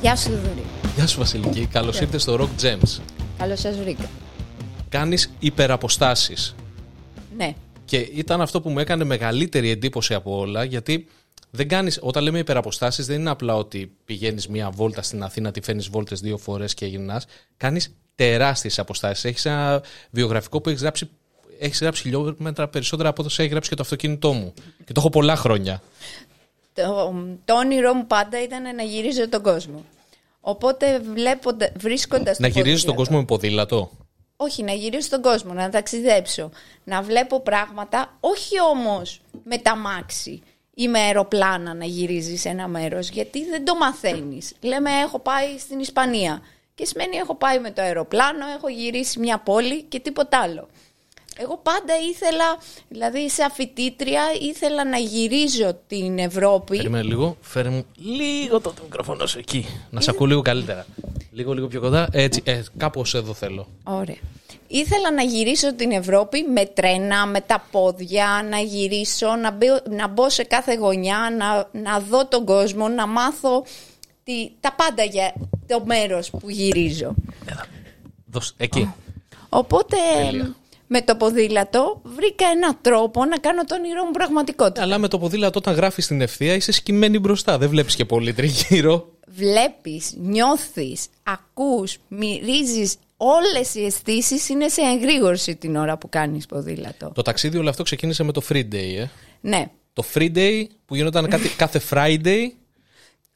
Γεια σου, Δουρή. Γεια σου, Βασιλική. Καλώς ήρθες στο Rock Gems. Καλώς σας βρήκα. Κάνεις υπεραποστάσεις. Ναι. Και ήταν αυτό που μου έκανε μεγαλύτερη εντύπωση από όλα, γιατί δεν κάνεις, όταν λέμε υπεραποστάσεις, δεν είναι απλά ότι πηγαίνεις μία βόλτα στην Αθήνα, τη φέρνεις βόλτες 2 φορές και γυρνάς. Κάνεις τεράστιες αποστάσεις. Έχεις ένα βιογραφικό που έχεις γράψει χιλιόμετρα περισσότερα από όσα έχει γράψει και το αυτοκίνητό μου. Και το έχω πολλά χρόνια. Το όνειρό μου πάντα ήταν να γυρίζω τον κόσμο. Οπότε βρίσκοντας. Να γυρίζω τον κόσμο με ποδήλατο. Όχι, να γυρίσω τον κόσμο, να ταξιδέψω. Να βλέπω πράγματα, όχι όμως με τα μάξι ή με αεροπλάνα να γυρίζεις ένα μέρος, γιατί δεν το μαθαίνεις. Λέμε, έχω πάει στην Ισπανία. Και σημαίνει, έχω πάει με το αεροπλάνο, έχω γυρίσει μια πόλη και τίποτα άλλο. Εγώ πάντα ήθελα, δηλαδή σαν φοιτήτρια, ήθελα να γυρίζω την Ευρώπη. Περιμένω λίγο, φέρε μου λίγο το μικρόφωνο σου εκεί, να σε ακούω λίγο καλύτερα. Λίγο πιο κοντά, έτσι, κάπως εδώ θέλω. Ωραία. Ήθελα να γυρίσω την Ευρώπη με τρένα, με τα πόδια, να γυρίσω, να μπω σε κάθε γωνιά, να δω τον κόσμο, να μάθω τα πάντα για το μέρος που γυρίζω. Εκεί. Οπότε... Τέλεια. Με το ποδήλατο βρήκα έναν τρόπο να κάνω το όνειρό μου πραγματικότητα. Αλλά με το ποδήλατο, όταν γράφεις την ευθεία, είσαι σκυμμένη μπροστά. Δεν βλέπεις και πολύ τριγύρω. Βλέπεις, νιώθεις, ακούς, μυρίζεις. Όλες οι αισθήσεις είναι σε εγρήγορση την ώρα που κάνεις ποδήλατο. Το ταξίδι όλο αυτό ξεκίνησε με το Free Day, Ναι. Το Free Day που γινόταν κάθε Friday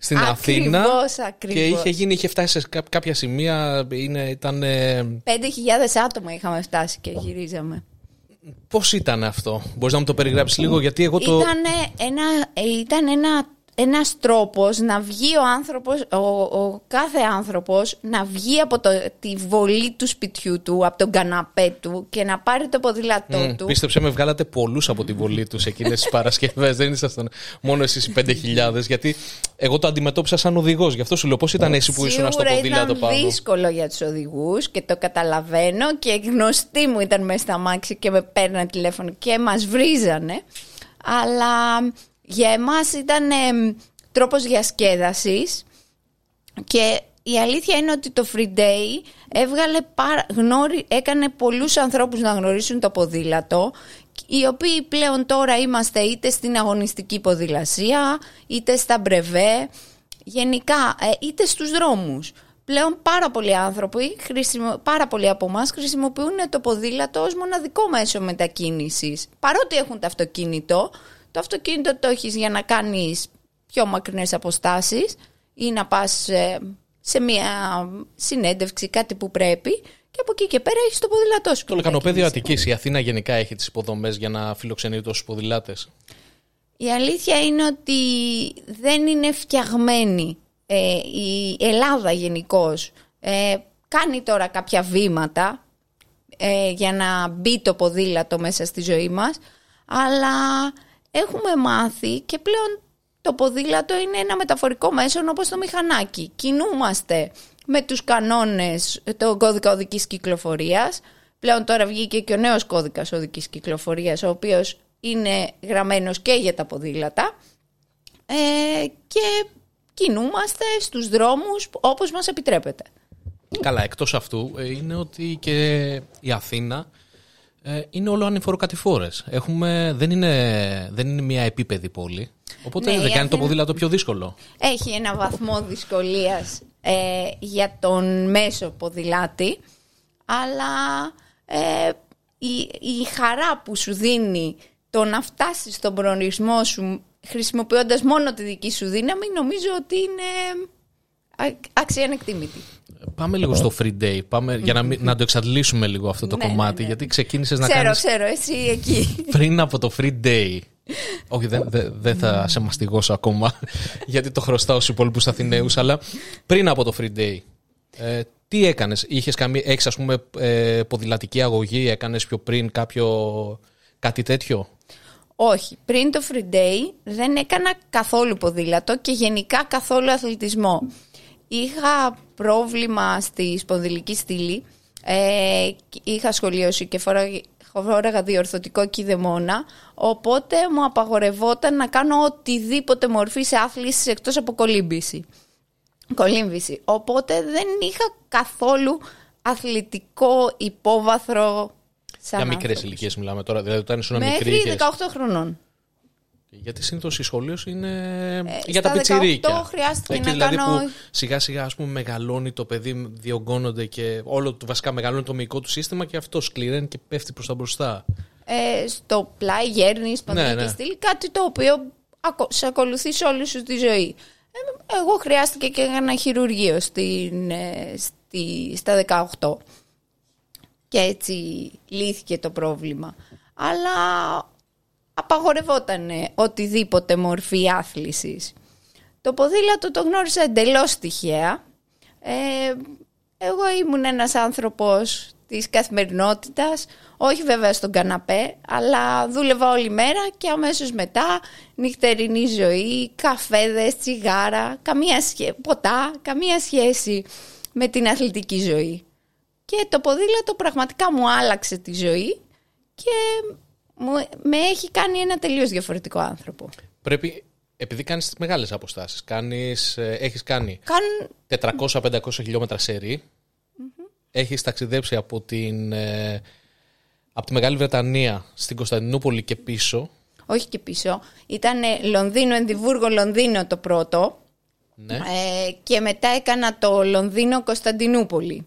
στην Αθήνα. Ακριβώς. Και είχε φτάσει σε κάποια σημεία. Ήταν 5.000 άτομα είχαμε φτάσει και γυρίζαμε. Πώς ήταν αυτό? Μπορείς να μου το περιγράψεις λίγο? Γιατί εγώ το... Ήταν ένας τρόπος να βγει ο άνθρωπος, ο κάθε άνθρωπος να βγει από τη βολή του σπιτιού του, από τον καναπέ του και να πάρει το ποδήλατό του. Πίστεψε με, βγάλατε πολλούς από τη βολή τους εκείνες τις Παρασκευές. Δεν ήσασταν μόνο εσείς οι 5.000, γιατί εγώ το αντιμετώπισα σαν οδηγός. Γι' αυτό σου λέω, πώς ήταν εσύ που ήσουν στο ποδήλατο πάνω? Ήταν δύσκολο για τους οδηγούς και το καταλαβαίνω, και γνωστοί μου ήταν μέσα στα μάξι και με παίρναν τηλέφωνο και μας βρίζανε. Αλλά... για εμάς ήταν τρόπος διασκέδασης, και η αλήθεια είναι ότι το Free Day έκανε πολλούς ανθρώπους να γνωρίσουν το ποδήλατο, οι οποίοι πλέον τώρα είμαστε είτε στην αγωνιστική ποδηλασία, είτε στα μπρεβέ, γενικά είτε στους δρόμους. Πλέον πάρα πολλοί άνθρωποι, πάρα πολλοί από εμάς χρησιμοποιούν το ποδήλατο ως μοναδικό μέσο μετακίνησης, παρότι έχουν το αυτοκίνητο. Το αυτοκίνητο το έχεις για να κάνεις πιο μακρινές αποστάσεις ή να πας σε μια συνέντευξη, κάτι που πρέπει, και από εκεί και πέρα έχεις το ποδήλατό σου. Το λεκανοπέδιο Αττικής, η Αθήνα γενικά έχει τις υποδομές για να φιλοξενεί τόσους ποδηλάτες. Η αλήθεια είναι ότι δεν είναι φτιαγμένη η Ελλάδα γενικώς. Κάνει τώρα κάποια βήματα για να μπει το ποδήλατο μέσα στη ζωή μας, αλλά έχουμε μάθει και πλέον το ποδήλατο είναι ένα μεταφορικό μέσο όπως το μηχανάκι. Κινούμαστε με τους κανόνες, τον κώδικα οδικής κυκλοφορίας. Πλέον τώρα βγήκε και ο νέος κώδικας οδικής κυκλοφορίας, ο οποίος είναι γραμμένος και για τα ποδήλατα. Και κινούμαστε στους δρόμους όπως μας επιτρέπεται. Καλά, εκτός αυτού είναι ότι και η Αθήνα... είναι όλο ανηφοροκατηφόρες. Δεν είναι μια επίπεδη πόλη. Οπότε δεν κάνει το ποδήλατο πιο δύσκολο. Έχει ένα βαθμό δυσκολίας για τον μέσο ποδηλάτη. Αλλά η χαρά που σου δίνει το να φτάσεις στον προορισμό σου χρησιμοποιώντας μόνο τη δική σου δύναμη, νομίζω ότι είναι αξιανεκτίμητη. Πάμε λίγο στο Free Day, για να το εξαντλήσουμε λίγο αυτό το κομμάτι. Ναι. Γιατί ξεκίνησες να κάνεις. Ξέρω, εσύ εκεί. Πριν από το Free Day. Όχι, δεν θα σε μαστιγώσω ακόμα, γιατί το χρωστάω στους υπόλοιπους Αθηναίους. Αλλά πριν από το Free Day, τι έκανες? Έχεις, ας πούμε, ποδηλατική αγωγή? Έκανες πιο πριν κάτι τέτοιο? Όχι, πριν το Free Day δεν έκανα καθόλου ποδήλατο και γενικά καθόλου αθλητισμό. Είχα πρόβλημα στη σπονδυλική στήλη, είχα σχολίωση και φόραγα διορθωτικό κηδεμόνα, οπότε μου απαγορευόταν να κάνω οτιδήποτε μορφής άθλησης εκτός από κολύμπηση. κολύμβηση. Οπότε δεν είχα καθόλου αθλητικό υπόβαθρο. Για μικρές ηλικίες μιλάμε τώρα, δηλαδή όταν ήσουν μικρή. Μέχρι 18 χρονών. Γιατί συνήθως η σχολείος είναι για τα πιτσιρίκια. Χρειάστηκε εκεί να δηλαδή κάνω... που σιγά σιγά ας πούμε μεγαλώνει το παιδί, διωγγώνονται και όλο του βασικά μεγαλώνει το μυϊκό του σύστημα και αυτό σκληραίνει και πέφτει προς τα μπροστά. Στο πλάι γέρνεις, παντρική στήλη, κάτι το οποίο σε ακολουθεί σε όλη σου τη ζωή. Εγώ χρειάστηκε και ένα χειρουργείο στα 18 και έτσι λύθηκε το πρόβλημα. Αλλά... απαγορευόταν οτιδήποτε μορφή άθλησης. Το ποδήλατο το γνώρισα εντελώς τυχαία. Εγώ ήμουν ένας άνθρωπος της καθημερινότητας, όχι βέβαια στον καναπέ, αλλά δούλευα όλη μέρα και αμέσως μετά νυχτερινή ζωή, καφέδες, τσιγάρα, ποτά, καμία σχέση με την αθλητική ζωή. Και το ποδήλατο πραγματικά μου άλλαξε τη ζωή και... με έχει κάνει ένα τελείως διαφορετικό άνθρωπο. Πρέπει, επειδή κάνεις μεγάλες αποστάσεις, έχεις κάνει 400-500 χιλιόμετρα σε ρί, έχεις ταξιδέψει από τη Μεγάλη Βρετανία στην Κωνσταντινούπολη και πίσω. Όχι και πίσω, ήταν Λονδίνο, Εδιμβούργο, Λονδίνο το πρώτο, ναι. Και μετά έκανα το Λονδίνο, Κωνσταντινούπολη.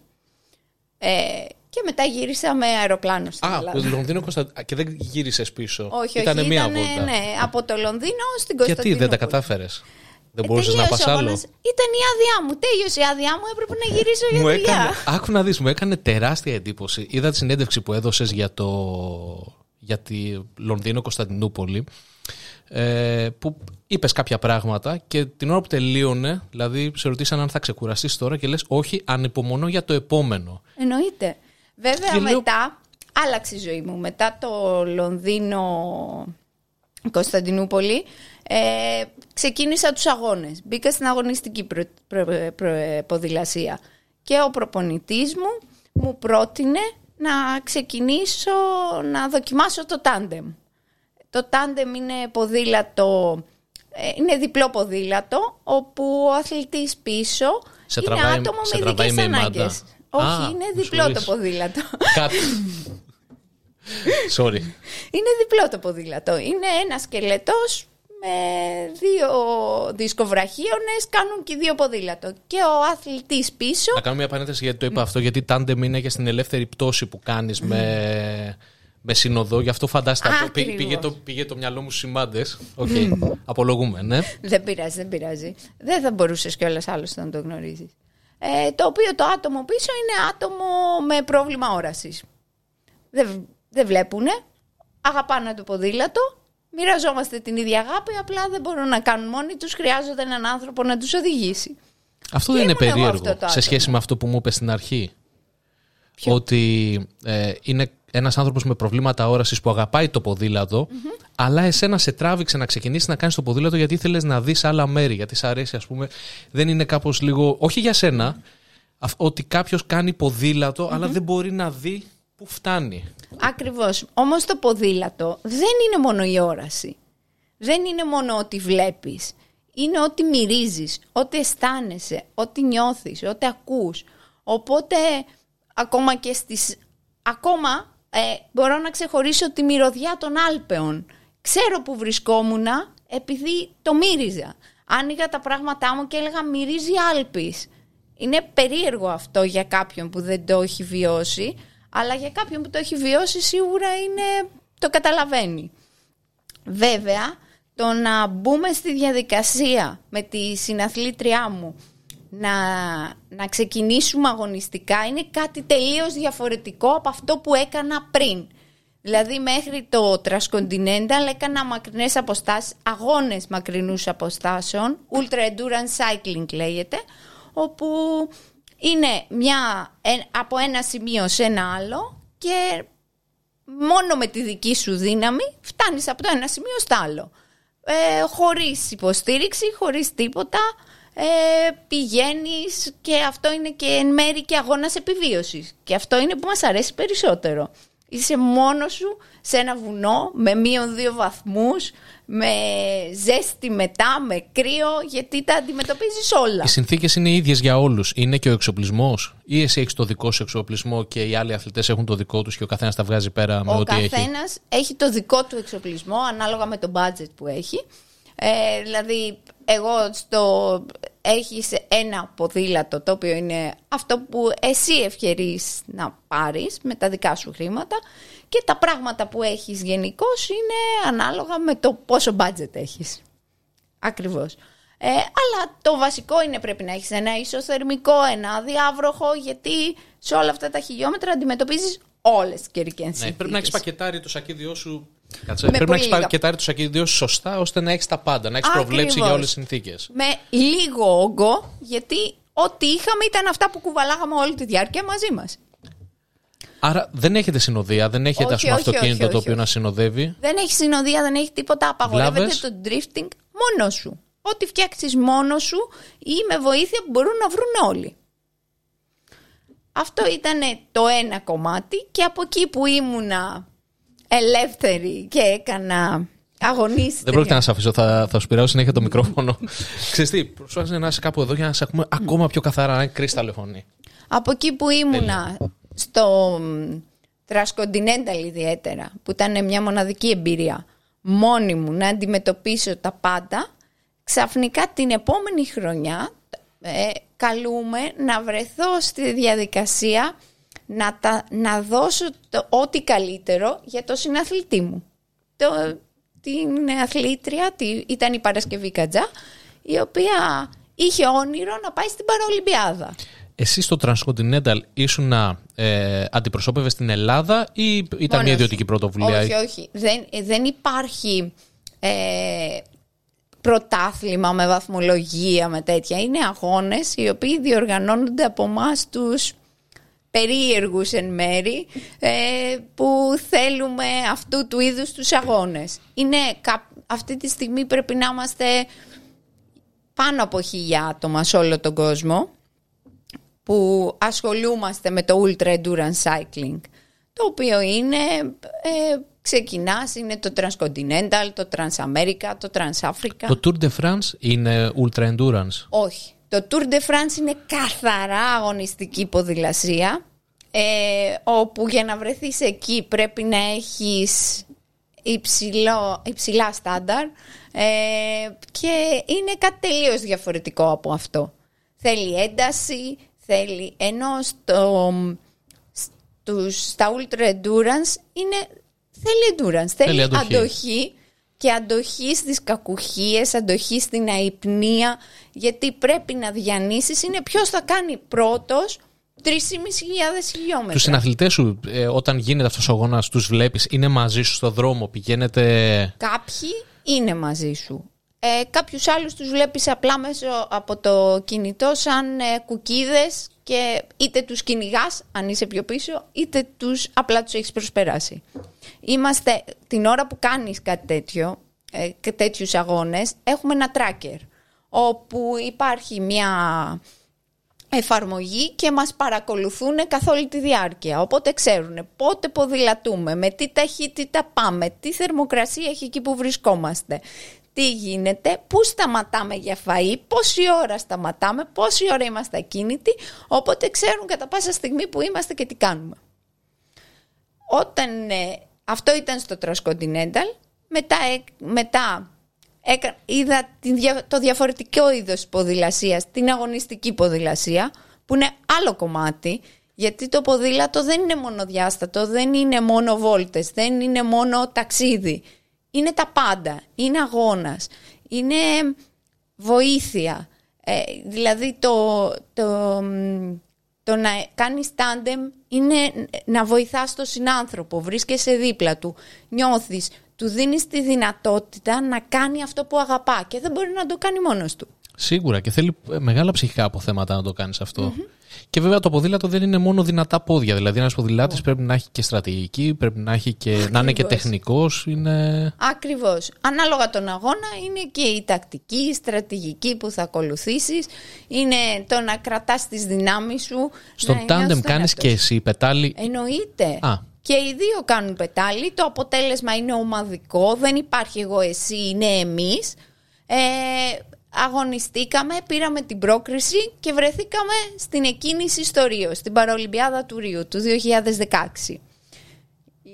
Και μετά γύρισα με αεροπλάνο στην Ελλάδα. Από το Λονδίνο και δεν γύρισες πίσω. Όχι, ήτανε μία βόλτα. Ναι, από το Λονδίνο στην Κωνσταντινούπολη. Γιατί δεν τα κατάφερες? Δεν μπορούσες να πας άλλο? Ήταν η άδειά μου. Τέλειωσε η άδειά μου. Έπρεπε να γυρίσω για δουλειά. Άκου να δεις, μου έκανε τεράστια εντύπωση. Είδα τη συνέντευξη που έδωσες για τη Λονδίνο Κωνσταντινούπολη. Που είπες κάποια πράγματα και την ώρα που τελείωνε, δηλαδή σε ρωτήσαν αν θα ξεκουραστείς τώρα και λες όχι, ανυπομονώ για το επόμενο. Εννοείται. Βέβαια μετά άλλαξε η ζωή μου. Μετά το Λονδίνο-Κωνσταντινούπολη ξεκίνησα τους αγώνες. Μπήκα στην αγωνιστική ποδηλασία. Και ο προπονητής μου πρότεινε να ξεκινήσω να δοκιμάσω το τάντεμ. Το τάντεμ είναι ποδήλατο, είναι διπλό ποδήλατο, όπου ο αθλητής πίσω είναι άτομο με ειδικές ανάγκες. Όχι, είναι διπλό το ποδήλατο. Κάτι. Sorry. Είναι διπλό το ποδήλατο. Είναι ένα σκελετός με δύο δισκοβραχίονες, κάνουν και δύο ποδήλατο. Και ο αθλητής πίσω. Να κάνω μια παρένθεση γιατί το είπα αυτό, γιατί τάντεμ είναι και στην ελεύθερη πτώση που κάνεις με συνοδό. Γι' αυτό φαντάστηκα. Πήγε το μυαλό μου στους σημάντες. Okay. Απολογούμε, ναι. Δεν πειράζει, δεν πειράζει. Δεν θα μπορούσες κιόλας άλλος να το γνωρίζεις. Το οποίο το άτομο πίσω είναι άτομο με πρόβλημα όρασης. Δεν βλέπουνε, αγαπάνε το ποδήλατο, μοιραζόμαστε την ίδια αγάπη, απλά δεν μπορούν να κάνουν μόνοι τους, χρειάζονται έναν άνθρωπο να τους οδηγήσει. Αυτό και δεν είναι περίεργο σε σχέση με αυτό που μου είπες στην αρχή. Ποιο? Ότι είναι ένας άνθρωπος με προβλήματα όρασης που αγαπάει το ποδήλατο, αλλά εσένα σε τράβηξε να ξεκινήσεις να κάνεις το ποδήλατο γιατί ήθελες να δεις άλλα μέρη, γιατί σ' αρέσει, ας πούμε. Δεν είναι κάπως λίγο, όχι για σένα, ότι κάποιος κάνει ποδήλατο, αλλά δεν μπορεί να δει που φτάνει. Ακριβώς. Όμως το ποδήλατο δεν είναι μόνο η όραση. Δεν είναι μόνο ότι βλέπεις. Είναι ότι μυρίζεις, ότι αισθάνεσαι, ότι νιώθεις, ότι ακούς. Οπότε ακόμα και μπορώ να ξεχωρίσω τη μυρωδιά των Άλπαιων. Ξέρω που βρισκόμουν επειδή το μύριζα. Άνοιγα τα πράγματά μου και έλεγα μυρίζει Άλπης. Είναι περίεργο αυτό για κάποιον που δεν το έχει βιώσει, αλλά για κάποιον που το έχει βιώσει σίγουρα το καταλαβαίνει. Βέβαια, το να μπούμε στη διαδικασία με τη συναθλήτριά μου να ξεκινήσουμε αγωνιστικά είναι κάτι τελείως διαφορετικό από αυτό που έκανα πριν. Δηλαδή μέχρι το Transcontinental έκανα μακρινές αποστάσεις, αγώνες μακρινούς αποστάσεων, Ultra Endurance Cycling λέγεται, όπου είναι από ένα σημείο σε ένα άλλο και μόνο με τη δική σου δύναμη φτάνεις από το ένα σημείο στο άλλο. Χωρίς υποστήριξη, χωρίς τίποτα. Πηγαίνεις και αυτό είναι και εν μέρει και αγώνας επιβίωσης. Και αυτό είναι που μας αρέσει περισσότερο. Είσαι μόνος σου σε ένα βουνό με -2 βαθμούς, με ζέστη μετά, με κρύο, γιατί τα αντιμετωπίζεις όλα. Οι συνθήκες είναι ίδιες για όλους. Είναι και ο εξοπλισμός, ή εσύ έχεις το δικό σου εξοπλισμό και οι άλλοι αθλητές έχουν το δικό τους και ο καθένας τα βγάζει πέρα με ό,τι έχει. Ο καθένας έχει το δικό του εξοπλισμό ανάλογα με το budget που έχει. Δηλαδή, εγώ έχεις ένα ποδήλατο, το οποίο είναι αυτό που εσύ ευκαιρείς να πάρεις με τα δικά σου χρήματα, και τα πράγματα που έχεις γενικώς είναι ανάλογα με το πόσο budget έχεις. Ακριβώς. Αλλά το βασικό είναι πρέπει να έχεις ένα ισοθερμικό, ένα αδιάβροχο, γιατί σε όλα αυτά τα χιλιόμετρα αντιμετωπίζεις όλες τις καιρικές συνθήκες. Ναι, πρέπει να έχεις πακετάρει το σακίδιό σου. Πρέπει να έχεις πακετάρει το σακίδιο σωστά, ώστε να έχεις τα πάντα, να έχεις προβλέψει για όλες τις συνθήκες. Με λίγο όγκο, γιατί ό,τι είχαμε ήταν αυτά που κουβαλάγαμε όλη τη διάρκεια μαζί μας. Άρα δεν έχετε συνοδεία, δεν έχετε αυτοκίνητο το οποίο να συνοδεύει. Δεν έχει συνοδεία, δεν έχει τίποτα. Απαγορεύεται το drifting μόνος σου. Ό,τι φτιάξεις μόνος σου ή με βοήθεια που μπορούν να βρουν όλοι. Αυτό ήταν το ένα κομμάτι, και από εκεί που ήμουνα ελεύθερη και έκανα αγωνίστρια. Δεν πρόκειται να σε αφήσω, θα σου πειράσω συνέχεια το μικρόφωνο. Ξέρεις τι, προσπάθησε να είσαι κάπου εδώ για να σε ακούμε ακόμα πιο καθαρά, να είναι κρίσταλο φωνή. Από εκεί που ήμουνα στο Transcontinental ιδιαίτερα, που ήταν μια μοναδική εμπειρία μόνη μου να αντιμετωπίσω τα πάντα, ξαφνικά την επόμενη χρονιά καλούμε να βρεθώ στη διαδικασία να δώσω ό,τι καλύτερο για το συναθλητή μου. Την αθλήτρια, ήταν η Παρασκευή Κατζά, η οποία είχε όνειρο να πάει στην Παραολυμπιάδα. Εσύ στο Transcontinental ήσουν αντιπροσώπευες στην Ελλάδα ή ήταν μόνος μια ιδιωτική πρωτοβουλία? Όχι. Δεν υπάρχει πρωτάθλημα με βαθμολογία, με τέτοια. Είναι αγώνες οι οποίοι διοργανώνονται από εμάς τους περίεργους εν μέρη, που θέλουμε αυτού του είδους τους αγώνες. Αυτή τη στιγμή πρέπει να είμαστε πάνω από 1.000 άτομα σε όλο τον κόσμο που ασχολούμαστε με το Ultra Endurance Cycling, το οποίο είναι, ξεκινάς, είναι το Transcontinental, το Transamerica, το Transafrica. Το Tour de France είναι Ultra Endurance? Όχι. Το Tour de France είναι καθαρά αγωνιστική ποδηλασία, όπου για να βρεθείς εκεί πρέπει να έχεις υψηλά στάνταρ, και είναι κάτι τελείως διαφορετικό από αυτό. Θέλει ένταση, ενώ στα Ultra Endurance θέλει endurance, θέλει αντοχή. Και αντοχή στις κακουχίες, αντοχή στην αϊπνία, γιατί πρέπει να διανύσεις, είναι ποιος θα κάνει πρώτος 3.500 χιλιόμετρα. Τους συναθλητές σου, όταν γίνεται αυτός ο αγώνας, τους βλέπεις, είναι μαζί σου στο δρόμο, πηγαίνετε? Κάποιοι είναι μαζί σου. Κάποιους άλλους τους βλέπεις απλά μέσω από το κινητό σαν κουκίδες, και είτε τους κυνηγάς αν είσαι πιο πίσω, είτε απλά τους έχεις προσπεράσει. Είμαστε, την ώρα που κάνεις κάτι τέτοιο, τέτοιους αγώνες, έχουμε ένα tracker, όπου υπάρχει μια εφαρμογή και μας παρακολουθούν καθ' όλη τη διάρκεια. Οπότε ξέρουν πότε ποδηλατούμε, με τι ταχύτητα πάμε, τι θερμοκρασία έχει εκεί που βρισκόμαστε, τι γίνεται, πού σταματάμε για φαΐ, πόση ώρα σταματάμε, πόση ώρα είμαστε ακίνητοι, οπότε ξέρουν κατά πάσα στιγμή που είμαστε και τι κάνουμε. Αυτό ήταν στο Transcontinental. Μετά είδα το διαφορετικό είδος ποδηλασίας, την αγωνιστική ποδηλασία, που είναι άλλο κομμάτι, γιατί το ποδήλατο δεν είναι μονοδιάστατο, δεν είναι μόνο βόλτες, δεν είναι μόνο ταξίδι. Είναι τα πάντα, είναι αγώνας, είναι βοήθεια. Δηλαδή το να κάνεις τάντεμ είναι να βοηθάς τον συνάνθρωπο, βρίσκεσαι δίπλα του, νιώθεις, του δίνεις τη δυνατότητα να κάνει αυτό που αγαπά και δεν μπορεί να το κάνει μόνος του. Σίγουρα, και θέλει μεγάλα ψυχικά αποθέματα να το κάνεις αυτό. Mm-hmm. Και βέβαια το ποδήλατο δεν είναι μόνο δυνατά πόδια. Δηλαδή, ένας ποδηλάτης πρέπει να έχει και στρατηγική, πρέπει να έχει και να είναι και τεχνικός. Ακριβώς. Ανάλογα τον αγώνα είναι και η τακτική, η στρατηγική που θα ακολουθήσεις. Είναι το να κρατάς τις δυνάμεις σου. Στον τάντεμ κάνεις και εσύ πετάλι? Εννοείται. και οι δύο κάνουν πετάλι, το αποτέλεσμα είναι ομαδικό, δεν υπάρχει εγώ εσύ, είναι εμείς. Αγωνιστήκαμε, πήραμε την πρόκριση και βρεθήκαμε στην εκκίνηση στο Ρίο, στην Παραολυμπιάδα του Ρίου του 2016.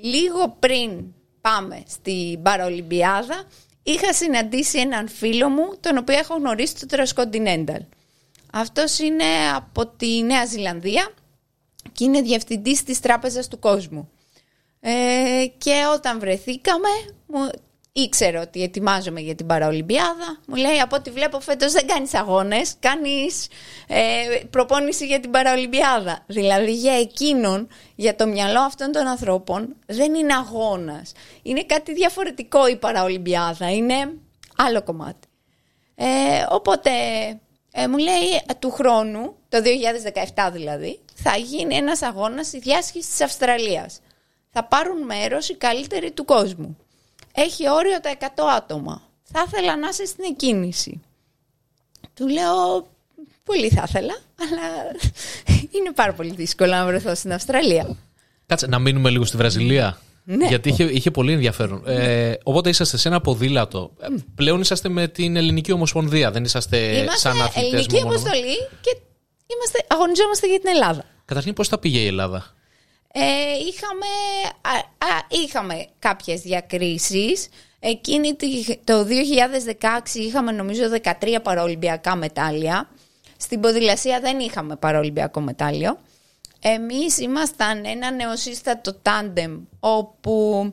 Λίγο πριν πάμε στην Παραολυμπιάδα, είχα συναντήσει έναν φίλο μου, τον οποίο έχω γνωρίσει στο Transcontinental. Αυτός είναι από τη Νέα Ζηλανδία και είναι διευθυντής της Τράπεζας του Κόσμου. Και όταν βρεθήκαμε, ήξερε ότι ετοιμάζομαι για την Παραολυμπιάδα. Μου λέει, από ό,τι βλέπω φέτος δεν κάνεις αγώνες, κάνεις προπόνηση για την Παραολυμπιάδα. Δηλαδή για εκείνον, για το μυαλό αυτών των ανθρώπων, δεν είναι αγώνας. Είναι κάτι διαφορετικό η Παραολυμπιάδα, είναι άλλο κομμάτι. Οπότε μου λέει, του χρόνου, το 2017 δηλαδή, θα γίνει ένας αγώνας στη διάσχηση της Αυστραλίας. Θα πάρουν μέρος οι καλύτεροι του κόσμου. Έχει όριο τα 100 άτομα. Θα ήθελα να είσαι στην εκκίνηση. Του λέω, πολύ θα ήθελα, αλλά είναι πάρα πολύ δύσκολο να βρεθώ στην Αυστραλία. Κάτσε, να μείνουμε λίγο στη Βραζιλία. Ναι. Γιατί είχε πολύ ενδιαφέρον. Οπότε είσαστε σε ένα ποδήλατο. Πλέον είσαστε με την Ελληνική Ομοσπονδία. Δεν είσαστε σαν αθλητές. Είμαστε Ελληνική Αποστολή και αγωνιζόμαστε για την Ελλάδα. Καταρχήν, πώς θα πήγε η Ελλάδα? Είχαμε κάποιες διακρίσεις. Εκείνη το 2016 είχαμε νομίζω 13 παραολυμπιακά μετάλλια. Στην ποδηλασία δεν είχαμε παραολυμπιακό μετάλλιο. Εμείς ήμασταν ένα νεοσύστατο τάντεμ, όπου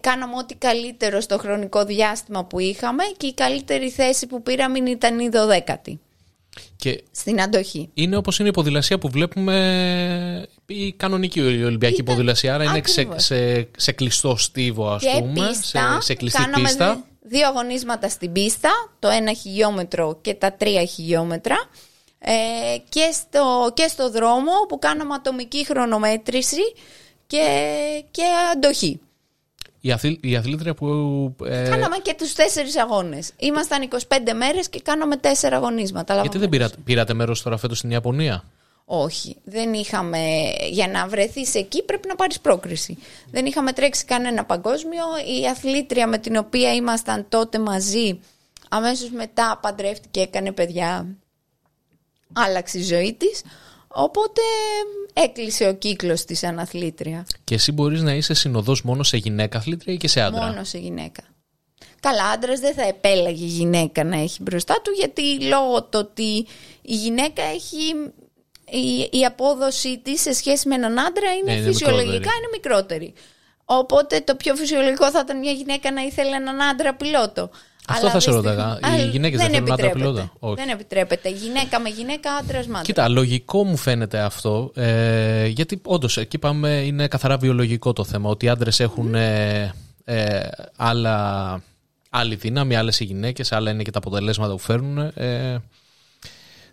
κάναμε ό,τι καλύτερο στο χρονικό διάστημα που είχαμε, και η καλύτερη θέση που πήραμε ήταν η 12η. Και στην αντοχή. Είναι όπως είναι η ποδηλασία που βλέπουμε, η κανονική Ολυμπιακή ποδηλασία. Άρα είναι σε κλειστό στίβο, ας πούμε. Πίστα, σε κλειστή πίστα. Δύο αγωνίσματα στην πίστα, το 1 χιλιόμετρο και τα 3 χιλιόμετρα. Και στο δρόμο, που κάναμε ατομική χρονομέτρηση και αντοχή. Η αθλήτρια που... Κάναμε και τους 4 αγώνες. Ήμασταν 25 μέρες και κάναμε 4 αγωνίσματα. Γιατί δεν πήρατε μέρος τώρα φέτος στην Ιαπωνία? Όχι, δεν είχαμε. Για να βρεθείς εκεί πρέπει να πάρεις πρόκριση. Δεν είχαμε τρέξει κανένα παγκόσμιο. Η αθλήτρια με την οποία ήμασταν τότε μαζί, αμέσως μετά παντρεύτηκε, έκανε παιδιά, άλλαξε η ζωή της. Οπότε έκλεισε ο κύκλος της αναθλήτρια. Και εσύ μπορείς να είσαι συνοδός μόνο σε γυναίκα αθλήτρια ή και σε άντρα? Μόνο σε γυναίκα. Καλά, άντρας δεν θα επέλαγε γυναίκα να έχει μπροστά του, γιατί λόγω το ότι η γυναίκα έχει... Η απόδοσή της σε σχέση με έναν άντρα είναι φυσιολογικά μικρότερη. Είναι μικρότερη. Οπότε το πιο φυσιολογικό θα ήταν μια γυναίκα να ήθελε έναν άντρα πιλότο. Αυτό θα σε ρωτάγα. Οι γυναίκες δεν θέλουν άντρα πιλότα? Δεν επιτρέπεται. Γυναίκα με γυναίκα, άντρας με άντρα. Κοίτα, λογικό μου φαίνεται αυτό. Γιατί όντως εκεί πάμε, είναι καθαρά βιολογικό το θέμα. Ότι οι άντρες έχουν άλλη δύναμη, άλλες οι γυναίκες, άλλα είναι και τα αποτελέσματα που φέρνουν.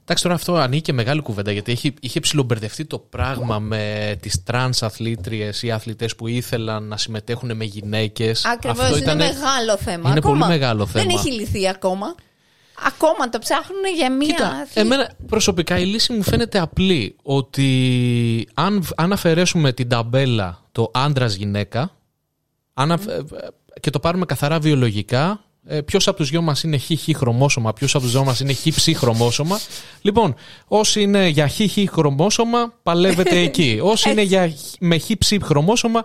Εντάξει, τώρα αυτό ανοίγει και μεγάλη κουβέντα, γιατί είχε ψιλομπερδευτεί το πράγμα με τις τρανς αθλήτριες ή αθλητές που ήθελαν να συμμετέχουν με γυναίκες. Ακριβώς, αυτό είναι μεγάλο θέμα. Είναι ακόμα πολύ μεγάλο θέμα. Δεν έχει λυθεί ακόμα. Ακόμα το ψάχνουν για μία... Κοίτα, εμένα προσωπικά η λύση μου φαίνεται απλή. Ότι αν αφαιρέσουμε την ταμπέλα το άντρας-γυναίκα και το πάρουμε καθαρά βιολογικά... Ποιος από τους δυο μας είναι χ χρωμόσωμα, ποιος από τους δυο μας είναι χ χρωμόσωμα. Λοιπόν, όσοι είναι για χ χρωμόσωμα, παλεύετε εκεί. Όσοι είναι με χ χρωμόσωμα,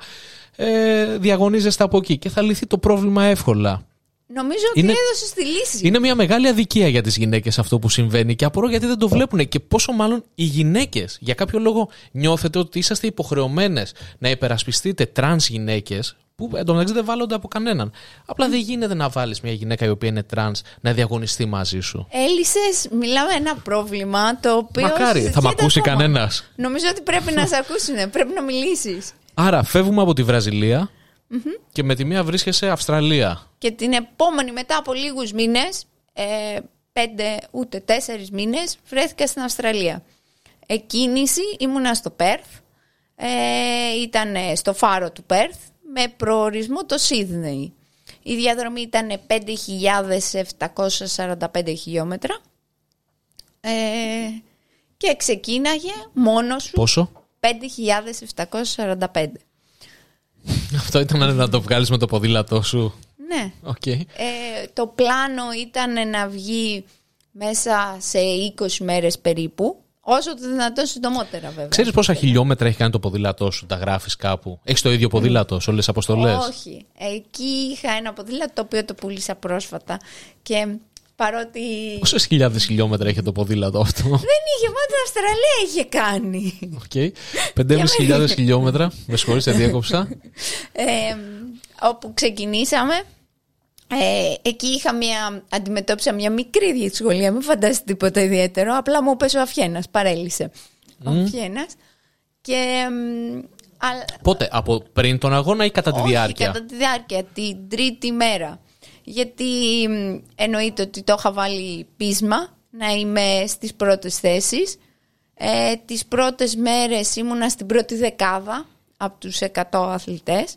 διαγωνίζεστε από εκεί. Και θα λυθεί το πρόβλημα εύκολα. Νομίζω ότι έδωσε τη λύση. Είναι μια μεγάλη αδικία για τις γυναίκες αυτό που συμβαίνει. Και απορώ γιατί δεν το βλέπουν. Και πόσο μάλλον οι γυναίκες. Για κάποιο λόγο νιώθετε ότι είσαστε υποχρεωμένες να υπερασπιστείτε τρανς γυναίκες, που εντωμεταξύ δεν βάλλονται από κανέναν. Απλά δεν γίνεται να βάλεις μια γυναίκα η οποία είναι τρανς να διαγωνιστεί μαζί σου. Έλυσες, μιλάμε ένα πρόβλημα το οποίο... Μακάρι, θα μ' ακούσει κανένας. Νομίζω ότι πρέπει να σε ακούσουν, πρέπει να μιλήσεις. Άρα φεύγουμε από τη Βραζιλία και με τη μία βρίσκεσαι Αυστραλία. Και την επόμενη, μετά από λίγους μήνες, 5 ούτε 4 μήνες, βρέθηκα στην Αυστραλία. Εκκίνηση, ήμουνα στο Πέρθ, ήταν στο φάρο του Πέρθ, με προορισμό το Σίδνεϊ. Η διαδρομή ήταν 5.745 χιλιόμετρα και ξεκίναγε μόνος σου. Πόσο? 5.745. Αυτό ήταν να το βγάλεις με το ποδήλατό σου. Ναι. Okay. Το πλάνο ήταν να βγει μέσα σε 20 μέρες περίπου. Όσο το δυνατόν συντομότερα, βέβαια. Ξέρεις πόσα χιλιόμετρα έχει κάνει το ποδήλατό σου, τα γράφεις κάπου? Έχεις το ίδιο ποδήλατο σε όλες τις αποστολές? Όχι. Εκεί είχα ένα ποδήλατο το οποίο το πούλησα πρόσφατα. Και παρότι. Πόσες χιλιάδες χιλιόμετρα είχε το ποδήλατο αυτό? Δεν είχε, μόνο την Αυστραλία είχε κάνει. Οκ. 5.500 χιλιόμετρα. Με συγχωρείτε, διέκοψα. Όπου ξεκινήσαμε. Εκεί αντιμετώπισα μια μικρή δυσκολία, μην φαντάζεσαι τίποτα ιδιαίτερο. Απλά μου πέσε ο Αφιένας, παρέλυσε ο Αφιένας. Και, πότε, από πριν τον αγώνα ή κατά τη διάρκεια? Κατά τη διάρκεια, την τρίτη μέρα. Γιατί εννοείται ότι το είχα βάλει πείσμα να είμαι στις πρώτες θέσεις. Τις πρώτες μέρες ήμουνα στην πρώτη δεκάδα από τους 100 αθλητές.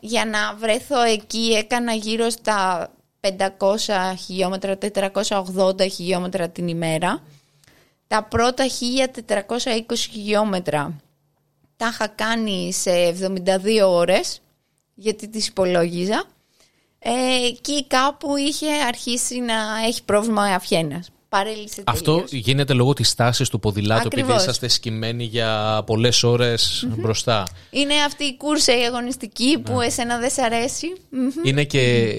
Για να βρεθώ εκεί έκανα γύρω στα 500 χιλιόμετρα, 480 χιλιόμετρα την ημέρα. Τα πρώτα 1420 χιλιόμετρα τα είχα κάνει σε 72 ώρες, γιατί τις υπολόγιζα. Εκεί κάπου είχε αρχίσει να έχει πρόβλημα η Αφιένας. Αυτό γίνεται λόγω της τάσης του ποδηλάτου. Ακριβώς. Επειδή είσαστε σκυμμένοι για πολλές ώρες μπροστά. Είναι αυτή η κούρσα η αγωνιστική που εσένα δεν σ' αρέσει. Είναι και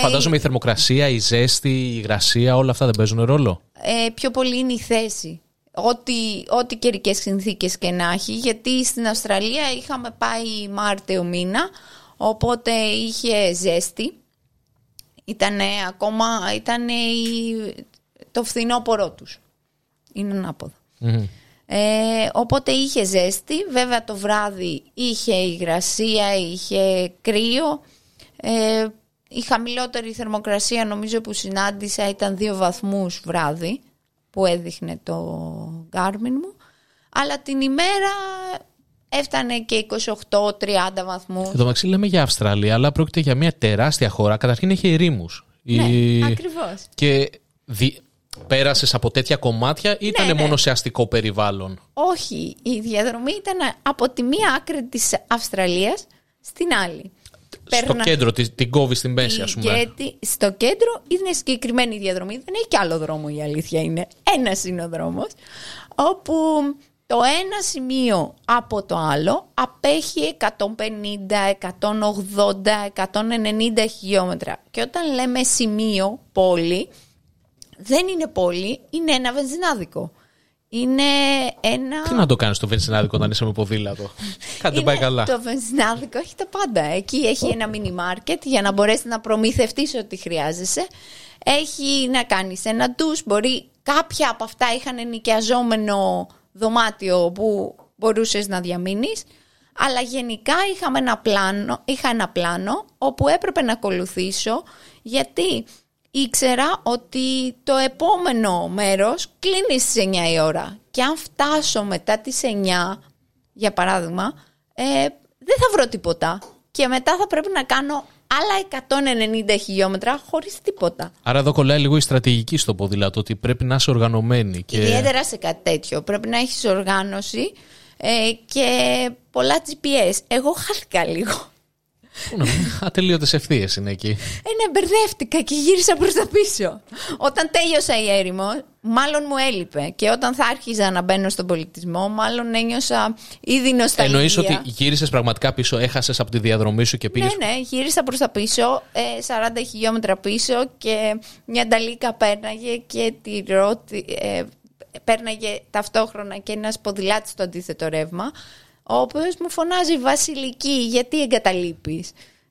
φαντάζομαι η θερμοκρασία, η ζέστη, η υγρασία, όλα αυτά δεν παίζουν ρόλο. Πιο πολύ είναι η θέση. Ό,τι καιρικές συνθήκες και να έχει. Γιατί στην Αυστραλία είχαμε πάει Μάρτιο μήνα, οπότε είχε ζέστη. Ήτανε το φθινόπωρό τους. Είναι ανάποδο. Οπότε είχε ζέστη. Βέβαια το βράδυ είχε υγρασία, είχε κρύο. Η χαμηλότερη θερμοκρασία νομίζω που συνάντησα ήταν 2 βαθμούς βράδυ, που έδειχνε το Garmin μου. Αλλά την ημέρα έφτανε και 28-30 βαθμούς. Εδώ μεταξύ λέμε για Αυστραλία, αλλά πρόκειται για μια τεράστια χώρα. Καταρχήν έχει ερήμους. Ναι, ακριβώς. Και πέρασες από τέτοια κομμάτια ή ήταν μόνο σε αστικό περιβάλλον? Όχι, η διαδρομή ήταν από τη μία άκρη της Αυστραλίας στην άλλη. Κέντρο, την κόβει στην μέση, ας πούμε. Γιατί στο κέντρο είναι συγκεκριμένη η διαδρομή, δεν έχει κι άλλο δρόμο, η αλήθεια είναι. Ένας είναι ο δρόμος, όπου το ένα σημείο από το άλλο απέχει 150, 180, 190 χιλιόμετρα. Και όταν λέμε σημείο, πόλη, δεν είναι πόλη, είναι ένα βενζινάδικο. Είναι ένα. Τι να το κάνεις στο βενζινάδικο όταν είσαι με ποδήλατο? Κάτι δεν πάει καλά. Το βενζινάδικο έχει τα πάντα. Εκεί έχει ένα μίνι μάρκετ για να μπορέσεις να προμηθευτείς ό,τι χρειάζεσαι. Έχει να κάνεις ένα ντους. Μπορεί κάποια από αυτά είχαν νοικιαζόμενο δωμάτιο που μπορούσες να διαμείνεις. Αλλά γενικά είχα ένα πλάνο όπου έπρεπε να ακολουθήσω, γιατί ήξερα ότι το επόμενο μέρος κλείνει στις 9 η ώρα. Και αν φτάσω μετά τις 9, για παράδειγμα, δεν θα βρω τίποτα. Και μετά θα πρέπει να κάνω άλλα 190 χιλιόμετρα χωρίς τίποτα. Άρα εδώ κολλάει λίγο η στρατηγική στο ποδήλατο, ότι πρέπει να είσαι οργανωμένη. Και ιδιαίτερα σε κάτι τέτοιο. Πρέπει να έχεις οργάνωση και πολλά GPS. Εγώ χάθηκα λίγο. Ατελείωτες ευθείες είναι εκεί. Μπερδεύτηκα και γύρισα προς τα πίσω. Όταν τέλειωσα η έρημο, μάλλον μου έλειπε. Και όταν θα άρχιζα να μπαίνω στον πολιτισμό, μάλλον ένιωσα ήδη νοσταλγία. Εννοείς ότι γύρισες πραγματικά πίσω, έχασες από τη διαδρομή σου και πήγες? Ναι, γύρισα προς τα πίσω, 40 χιλιόμετρα πίσω, και μια νταλίκα πέρναγε και τη ρώτη. Πέρναγε ταυτόχρονα και ένας ποδηλάτης στο αντίθετο ρεύμα, ο οποίος μου φωνάζει «Βασιλική, γιατί εγκαταλείπεις?»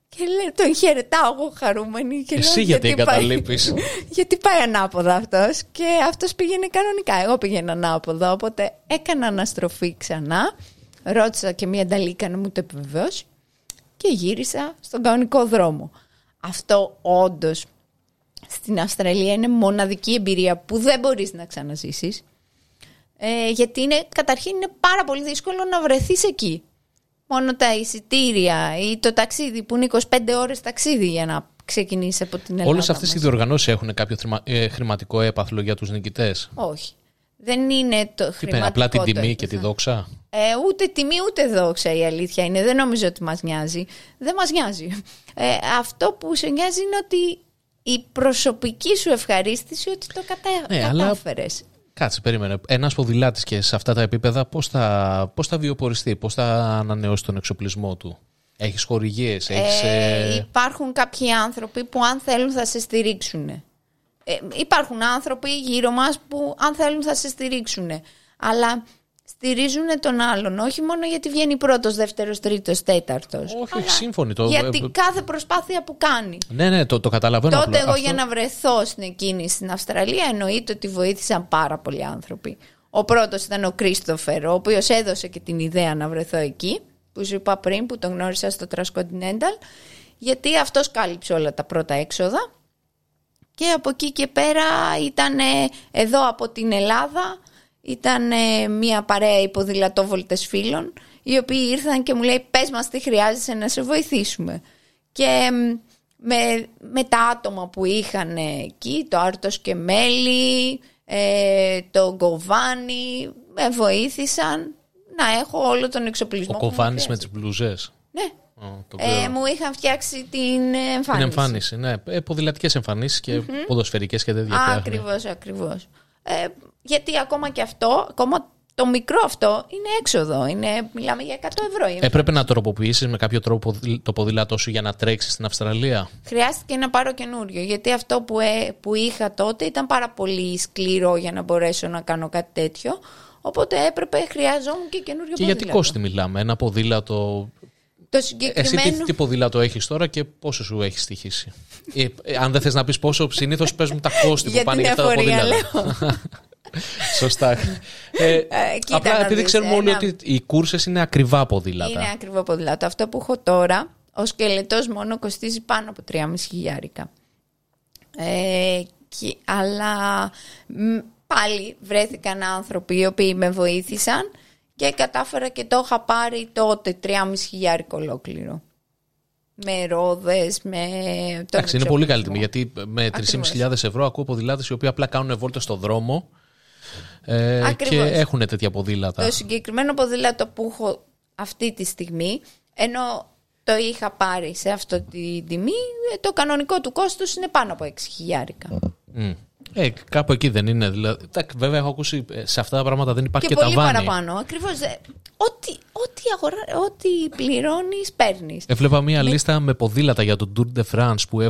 Και τον χαιρετάω εγώ χαρούμενη. Και εσύ λέω, γιατί εγκαταλείπεις? Γιατί πάει ανάποδα αυτός. Και αυτός πήγαινε κανονικά, εγώ πήγαινα ανάποδα. Οπότε έκανα αναστροφή ξανά. Ρώτησα και μια νταλίκα να μου το επιβεβαιώσει. Και γύρισα στον κανονικό δρόμο. Αυτό όντως στην Αυστραλία είναι μοναδική εμπειρία που δεν μπορείς να ξαναζήσεις. Γιατί καταρχήν είναι πάρα πολύ δύσκολο να βρεθείς εκεί. Μόνο τα εισιτήρια ή το ταξίδι που είναι 25 ώρες ταξίδι για να ξεκινήσεις από την Ελλάδα. Όλες αυτές οι διοργανώσεις έχουν κάποιο χρηματικό έπαθλο για τους νικητές? Όχι. Δεν είναι το χρηματικό. Τι πέρα, απλά την τιμή και τη δόξα. Ούτε τιμή ούτε δόξα η αλήθεια είναι. Δεν νομίζω ότι μας νοιάζει. Δεν μας νοιάζει. Αυτό που σε νοιάζει είναι ότι η προσωπική σου ευχαρίστηση ότι το κατάφερες. Αλλά... Κάτσε, περίμενε. Ένας ποδηλάτης και σε αυτά τα επίπεδα πώς θα βιοποριστεί, πώς θα ανανεώσει τον εξοπλισμό του. Έχεις χορηγίες, έχεις... Υπάρχουν κάποιοι άνθρωποι που αν θέλουν θα σε στηρίξουν. Υπάρχουν άνθρωποι γύρω μας που αν θέλουν θα σε στηρίξουν. Αλλά στηρίζουν τον άλλον. Όχι μόνο γιατί βγαίνει πρώτος, δεύτερος, τρίτος, τέταρτος. Όχι, σύμφωνοι. Γιατί κάθε προσπάθεια που κάνει. Ναι, το καταλαβαίνω. Τότε εγώ για να βρεθώ στην εκείνη στην Αυστραλία εννοείται ότι βοήθησαν πάρα πολλοί άνθρωποι. Ο πρώτος ήταν ο Κρίστοφερ, ο οποίος έδωσε και την ιδέα να βρεθώ εκεί, που σου είπα πριν, που τον γνώρισα στο Transcontinental, γιατί αυτός κάλυψε όλα τα πρώτα έξοδα. Και από εκεί και πέρα ήταν εδώ από την Ελλάδα, ήταν μια παρέα υποδηλατόβολτες φίλων, οι οποίοι ήρθαν και μου λέει πες μας τι χρειάζεσαι να σε βοηθήσουμε. Και με τα άτομα που είχαν εκεί, το Άρτος και Μέλη, το Γκοβάνι, με βοήθησαν να έχω όλο τον εξοπλισμό. Ο Γκοβάνις με τις μπλουζές. Ναι. Μου είχαν φτιάξει την εμφάνιση. Την εμφάνιση, ναι. Ποδηλατικές εμφανίσεις και ποδοσφαιρικές και τέτοια. Ακριβώς. Γιατί ακόμα και αυτό, ακόμα το μικρό αυτό είναι έξοδο. Μιλάμε για 100 ευρώ. Έπρεπε να τροποποιήσεις με κάποιο τρόπο το ποδήλατό σου για να τρέξεις στην Αυστραλία. Χρειάστηκε να πάρω καινούριο. Γιατί αυτό που είχα τότε ήταν πάρα πολύ σκληρό για να μπορέσω να κάνω κάτι τέτοιο. Οπότε χρειαζόμουν και καινούριο ποδήλατο. Και γιατί κόστη μιλάμε, ένα ποδήλατο. Το συγκεκριμένο... Εσύ τι ποδήλατο έχεις τώρα και πόσο σου έχει στοιχήσει? Αν δεν θες να πεις πόσο, συνήθως παίζουν τα κόστη που πάνε για αυτά τα ποδήλατα. Σωστά. Απλά επειδή ξέρουμε όλοι ότι οι κούρσες είναι ακριβά ποδήλατα. Είναι ακριβό ποδήλατο. Αυτό που έχω τώρα, ο σκελετός μόνο κοστίζει πάνω από 3.500. Αλλά πάλι βρέθηκαν άνθρωποι οι οποίοι με βοήθησαν. Και κατάφερα και το είχα πάρει τότε 3.500 ολόκληρο. Με ρόδες, με... Εντάξει, είναι πολύ καλή τιμή, γιατί με 3.500 ευρώ ακούω ποδηλάτες οι οποίοι απλά κάνουν βόλτα στο δρόμο και έχουν τέτοια ποδήλατα. Το συγκεκριμένο ποδήλατο που έχω αυτή τη στιγμή, ενώ το είχα πάρει σε αυτή τη τιμή, το κανονικό του κόστος είναι πάνω από 6.000. Κάπου εκεί δεν είναι. Δηλαδή, βέβαια, έχω ακούσει σε αυτά τα πράγματα δεν υπάρχει και ταβάνι. Και πολύ παραπάνω. Ακριβώς. Ό,τι πληρώνεις, παίρνεις. Έβλεπα μία λίστα με ποδήλατα για το Tour de France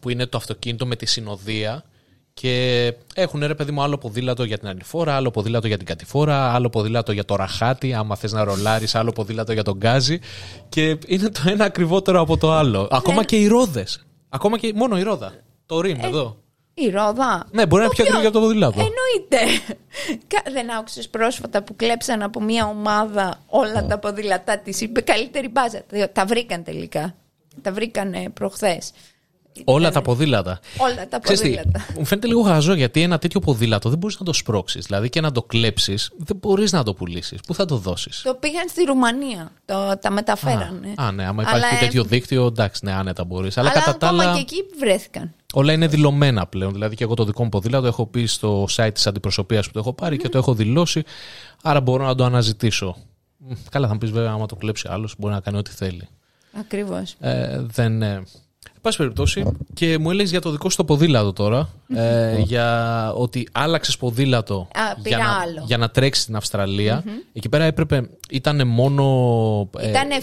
που είναι το αυτοκίνητο με τη συνοδεία. Και έχουν ρε παιδί μου άλλο ποδήλατο για την ανηφόρα, άλλο ποδήλατο για την κατηφόρα, άλλο ποδήλατο για το ραχάτι. Άμα θες να ρολάρεις, άλλο ποδήλατο για τον γκάζι. Και είναι το ένα ακριβότερο από το άλλο. Ακόμα και οι ρόδες. Ακόμα και μόνο η ρόδα. Το ριμ εδώ. Η ρόδα. Ναι, μπορεί να είναι πιο ακριβή από το ποδήλατο. Εννοείται. Δεν άκουσες πρόσφατα που κλέψαν από μια ομάδα όλα τα ποδήλατά της? Είπε καλύτερη μπάζα. Τα βρήκαν τελικά. Τα βρήκανε προχθές. Όλα τα ποδήλατα. Μου φαίνεται λίγο χαζό, γιατί ένα τέτοιο ποδήλατο δεν μπορείς να το σπρώξεις. Δηλαδή και να το κλέψεις, δεν μπορείς να το πουλήσεις. Πού θα το δώσεις? Το πήγαν στη Ρουμανία. Τα μεταφέρανε. Ναι, άμα υπάρχει τέτοιο δίκτυο, εντάξει, ναι, άνετα μπορείς. Αλλά κατά τα άλλα. Ακόμα και εκεί βρέθηκαν. Όλα είναι δηλωμένα πλέον. Δηλαδή και εγώ το δικό μου ποδήλατο έχω πει στο site της αντιπροσωπείας που το έχω πάρει και το έχω δηλώσει. Άρα μπορώ να το αναζητήσω. Καλά, θα μου πεις βέβαια, άμα το κλέψει άλλος, μπορεί να κάνει ό,τι θέλει. Ακριβώς. Δεν. Πάση περιπτώσει, και μου έλεγες για το δικό σου το ποδήλατο τώρα, για ότι άλλαξες ποδήλατο για να τρέξεις στην Αυστραλία. Εκεί πέρα έπρεπε, ήταν μόνο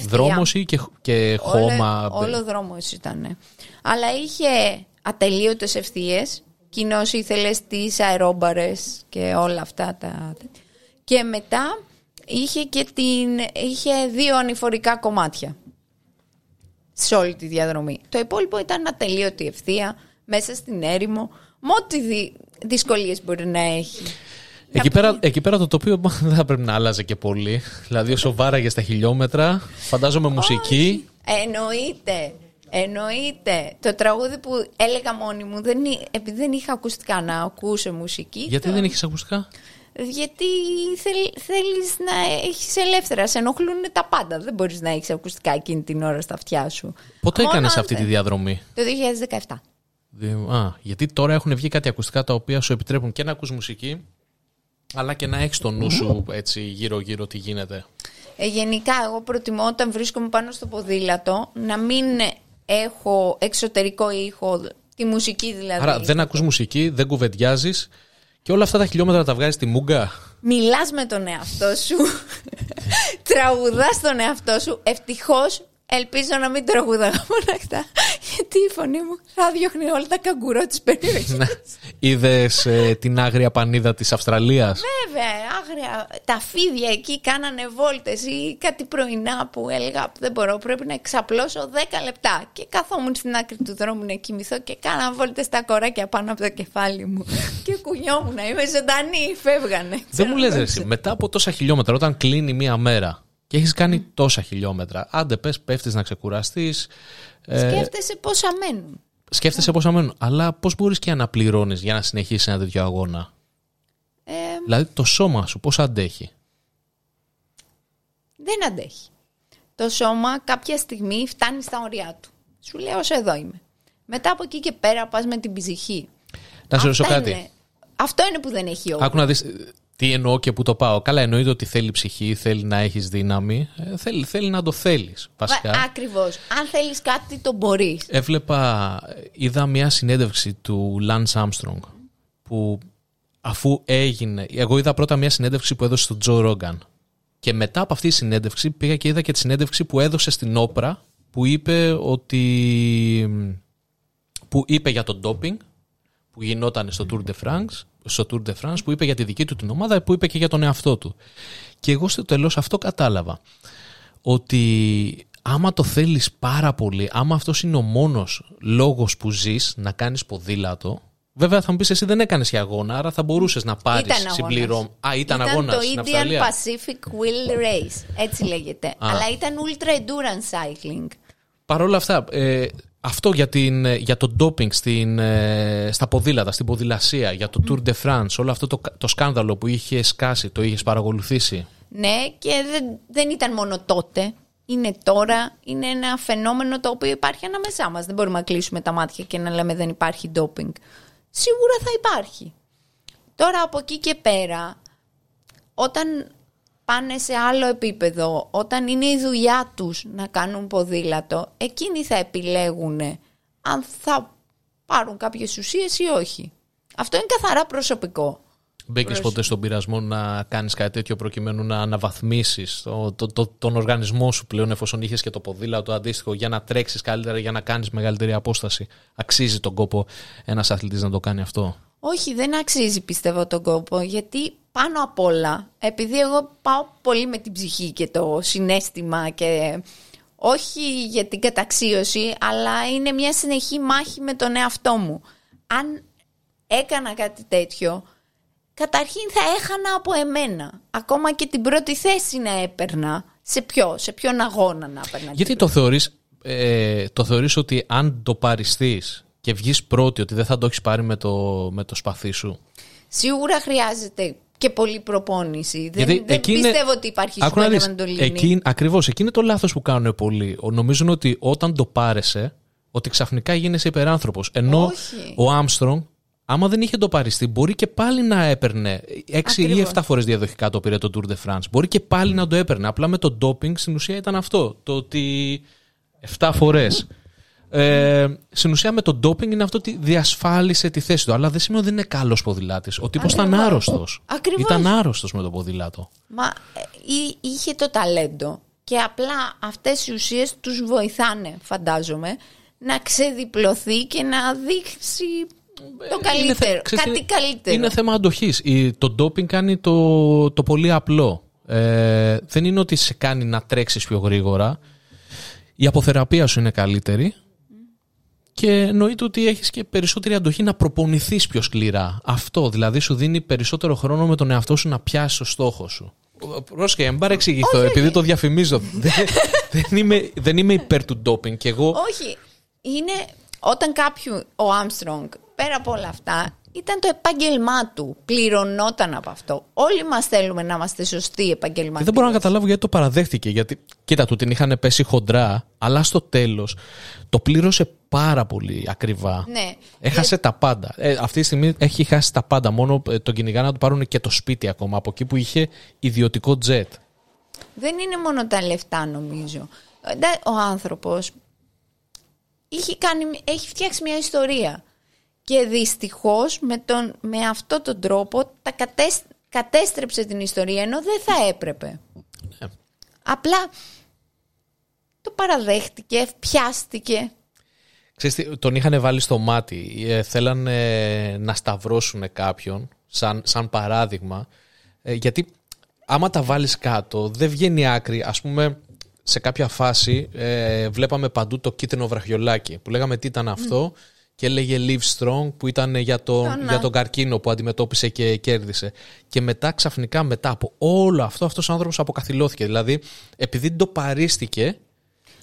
δρόμος ή και χώμα? Όλο δρόμος ήταν. Αλλά είχε ατελείωτες ευθείες, κοινώς ήθελες τις αερόμπαρες και όλα αυτά τα... Και μετά είχε δύο ανηφορικά κομμάτια σε όλη τη διαδρομή. Το υπόλοιπο ήταν ατελείωτη ευθεία, μέσα στην έρημο, με ό,τι δυσκολίες μπορεί να έχει. Εκεί πέρα το τοπίο δεν θα πρέπει να άλλαζε και πολύ. Δηλαδή, όσο βάραγε στα χιλιόμετρα, φαντάζομαι μουσική. Εννοείται. Το τραγούδι που έλεγα μόνη μου, επειδή δεν είχα ακουστικά να ακούσω μουσική. Γιατί δεν είχες ακουστικά? Γιατί θέλεις να έχεις ελεύθερα. Σε ενοχλούν τα πάντα. Δεν μπορείς να έχεις ακουστικά εκείνη την ώρα στα αυτιά σου. Πότε έκανες αυτή τη διαδρομή? Το 2017. Γιατί τώρα έχουν βγει κάτι ακουστικά τα οποία σου επιτρέπουν και να ακούς μουσική αλλά και να έχεις στο νου σου έτσι γύρω-γύρω τι γίνεται. Γενικά εγώ προτιμώ όταν βρίσκομαι πάνω στο ποδήλατο να μην έχω εξωτερικό ήχο, τη μουσική δηλαδή. Άρα δεν ακούς μουσική, δεν κουβεντιάζεις και όλα αυτά τα χιλιόμετρα τα βγάζεις στη μούγκα. Μιλάς με τον εαυτό σου, τραγουδάς τον εαυτό σου, ευτυχώς. Ελπίζω να μην τραγουδάω μοναχτά, γιατί η φωνή μου θα διώχνει όλα τα καγκουρό της περιοχής. Είδες την άγρια πανίδα της Αυστραλίας? Βέβαια, άγρια. Τα φίδια εκεί κάνανε βόλτες ή κάτι πρωινά που έλεγα δεν μπορώ, πρέπει να εξαπλώσω 10 λεπτά. Και καθόμουν στην άκρη του δρόμου να κοιμηθώ και κάνα βόλτες στα κοράκια πάνω από το κεφάλι μου. Και κουνιόμουν, είμαι ζωντανή, φεύγανε. Δεν μου λες εσύ, μετά από τόσα χιλιόμετρα, όταν κλείνει μία μέρα. Και έχεις κάνει τόσα χιλιόμετρα. Άντε πες, πέφτεις να ξεκουραστείς. Σκέφτεσαι πόσα μένουν. Αλλά πώς μπορείς και αναπληρώνεις για να συνεχίσεις ένα τέτοιο αγώνα? Δηλαδή το σώμα σου πώς αντέχει? Δεν αντέχει. Το σώμα κάποια στιγμή φτάνει στα ωριά του. Σου λέει όσο εδώ είμαι. Μετά από εκεί και πέρα πας με την ψυχή. Να σου ρωτήσω κάτι. Αυτό είναι που δεν έχει όρο. Άκου να δεις. Τι εννοώ και πού το πάω? Καλά, εννοείται ότι θέλει ψυχή, θέλει να έχεις δύναμη. Θέλει να το θέλεις, βασικά. Ακριβώς. Αν θέλεις κάτι, το μπορείς. Είδα μια συνέντευξη του Lance Armstrong που αφού έγινε. Εγώ είδα πρώτα μια συνέντευξη που έδωσε στον Τζο Ρόγκαν. Και μετά από αυτή τη συνέντευξη πήγα και είδα και τη συνέντευξη που έδωσε στην Όπρα που είπε για το ντόπινγκ που γινόταν στο Tour de France, που είπε για τη δική του την ομάδα, που είπε και για τον εαυτό του. Και εγώ στο τέλος αυτό κατάλαβα, ότι άμα το θέλεις πάρα πολύ, άμα αυτός είναι ο μόνος λόγος που ζεις να κάνεις ποδήλατο. Βέβαια θα μου πεις, εσύ δεν έκανες για αγώνα, άρα θα μπορούσες να πάρεις συμπληρώμα. Ήταν αγώνας στην Αυστραλία. Ήταν το Indian Pacific Wheel Race, έτσι λέγεται. Αλλά ήταν Ultra Endurance Cycling. Παρ' όλα αυτά, αυτό για το ντόπινγκ στα ποδήλατα, στην ποδηλασία, για το Tour de France, όλο αυτό το σκάνδαλο που είχε σκάσει, το είχες παρακολουθήσει? Ναι, και δεν ήταν μόνο τότε, είναι τώρα, είναι ένα φαινόμενο το οποίο υπάρχει ανάμεσά μας. Δεν μπορούμε να κλείσουμε τα μάτια και να λέμε δεν υπάρχει ντόπινγκ. Σίγουρα θα υπάρχει. Τώρα από εκεί και πέρα, όταν πάνε σε άλλο επίπεδο, όταν είναι η δουλειά τους να κάνουν ποδήλατο, εκείνοι θα επιλέγουν αν θα πάρουν κάποιες ουσίες ή όχι. Αυτό είναι καθαρά προσωπικό. Μπήκες ποτέ στον πειρασμό να κάνεις κάτι τέτοιο προκειμένου να αναβαθμίσεις τον οργανισμό σου πλέον, εφόσον είχες και το ποδήλατο αντίστοιχο, για να τρέξεις καλύτερα, για να κάνεις μεγαλύτερη απόσταση? Αξίζει τον κόπο ένας αθλητής να το κάνει αυτό? Όχι, δεν αξίζει πιστεύω τον κόπο, γιατί πάνω απ' όλα, επειδή εγώ πάω πολύ με την ψυχή και το συναίσθημα και όχι για την καταξίωση, αλλά είναι μια συνεχή μάχη με τον εαυτό μου. Αν έκανα κάτι τέτοιο, καταρχήν θα έχανα από εμένα. Ακόμα και την πρώτη θέση να έπαιρνα. Σε ποιον αγώνα να έπαιρνα? Γιατί το θεωρείς ότι αν το παριστείς και βγεις πρώτη, ότι δεν θα το έχεις πάρει με το σπαθί σου? Σίγουρα χρειάζεται και πολλή προπόνηση. Δεν πιστεύω ότι υπάρχει σπουδαία να το λύνει. Ακριβώς, εκεί είναι το λάθος που κάνουν πολλοί. Νομίζουν ότι όταν το πάρεσαι, ότι ξαφνικά γίνεσαι υπεράνθρωπος. Ενώ όχι. Ο Armstrong, άμα δεν είχε το παριστεί, μπορεί και πάλι να έπαιρνε. 6 ή 7 φορές διαδοχικά το πήρε το Tour de France. Μπορεί και πάλι να το έπαιρνε. Απλά με το ντόπινγκ στην ουσία ήταν αυτό. Το ότι 7 φορές. Στην ουσία με το ντόπινγκ είναι αυτό ότι διασφάλισε τη θέση του. Αλλά δεν σημαίνει ότι δεν είναι καλός ποδηλάτης. Ο τύπος ήταν άρρωστος. Ήταν άρρωστος με το ποδήλατο. Μα είχε το ταλέντο. Και απλά αυτές οι ουσίες τους βοηθάνε, φαντάζομαι, να ξεδιπλωθεί και να δείξει το καλύτερο. Κάτι καλύτερο. Είναι θέμα αντοχής. Το ντόπινγκ κάνει το πολύ απλό. Δεν είναι ότι σε κάνει να τρέξεις πιο γρήγορα. Η αποθεραπεία σου είναι καλύτερη. Και εννοείται ότι έχεις και περισσότερη αντοχή να προπονηθείς πιο σκληρά. Αυτό δηλαδή σου δίνει περισσότερο χρόνο με τον εαυτό σου να πιάσεις το στόχο σου. Πρόσεχε, μην παρεξηγηθώ, επειδή το διαφημίζω. Δεν είμαι υπέρ του ντόπινγκ κι εγώ. Όχι. Είναι όταν κάποιου ο Armstrong, πέρα από όλα αυτά, ήταν το επάγγελμά του. Πληρωνόταν από αυτό. Όλοι μας θέλουμε να είμαστε σωστοί επαγγελματίες. Δεν μπορώ να καταλάβω γιατί το παραδέχτηκε. Γιατί, κοίτα, του την είχαν πέσει χοντρά, αλλά στο τέλος το πλήρωσε πάρα πολύ ακριβά. Ναι. Έχασε τα πάντα. Αυτή τη στιγμή έχει χάσει τα πάντα. Μόνο τον κυνηγά να του πάρουν και το σπίτι ακόμα. Από εκεί που είχε ιδιωτικό τζετ. Δεν είναι μόνο τα λεφτά, νομίζω. Ο άνθρωπος έχει φτιάξει μια ιστορία. Και δυστυχώς με αυτόν τον τρόπο τα κατέστρεψε την ιστορία, ενώ δεν θα έπρεπε. Ναι. Απλά το παραδέχτηκε, πιάστηκε. Ξέρεις, τον είχαν βάλει στο μάτι. Θέλανε να σταυρώσουν κάποιον, σαν παράδειγμα. Γιατί άμα τα βάλεις κάτω, δεν βγαίνει άκρη, ας πούμε... Σε κάποια φάση βλέπαμε παντού το κίτρινο βραχιολάκι που λέγαμε τι ήταν αυτό και έλεγε Live Strong που ήταν για τον καρκίνο που αντιμετώπισε και κέρδισε. Και μετά ξαφνικά μετά από όλο αυτό, αυτός ο άνθρωπος αποκαθυλώθηκε. Δηλαδή επειδή το παρίστηκε,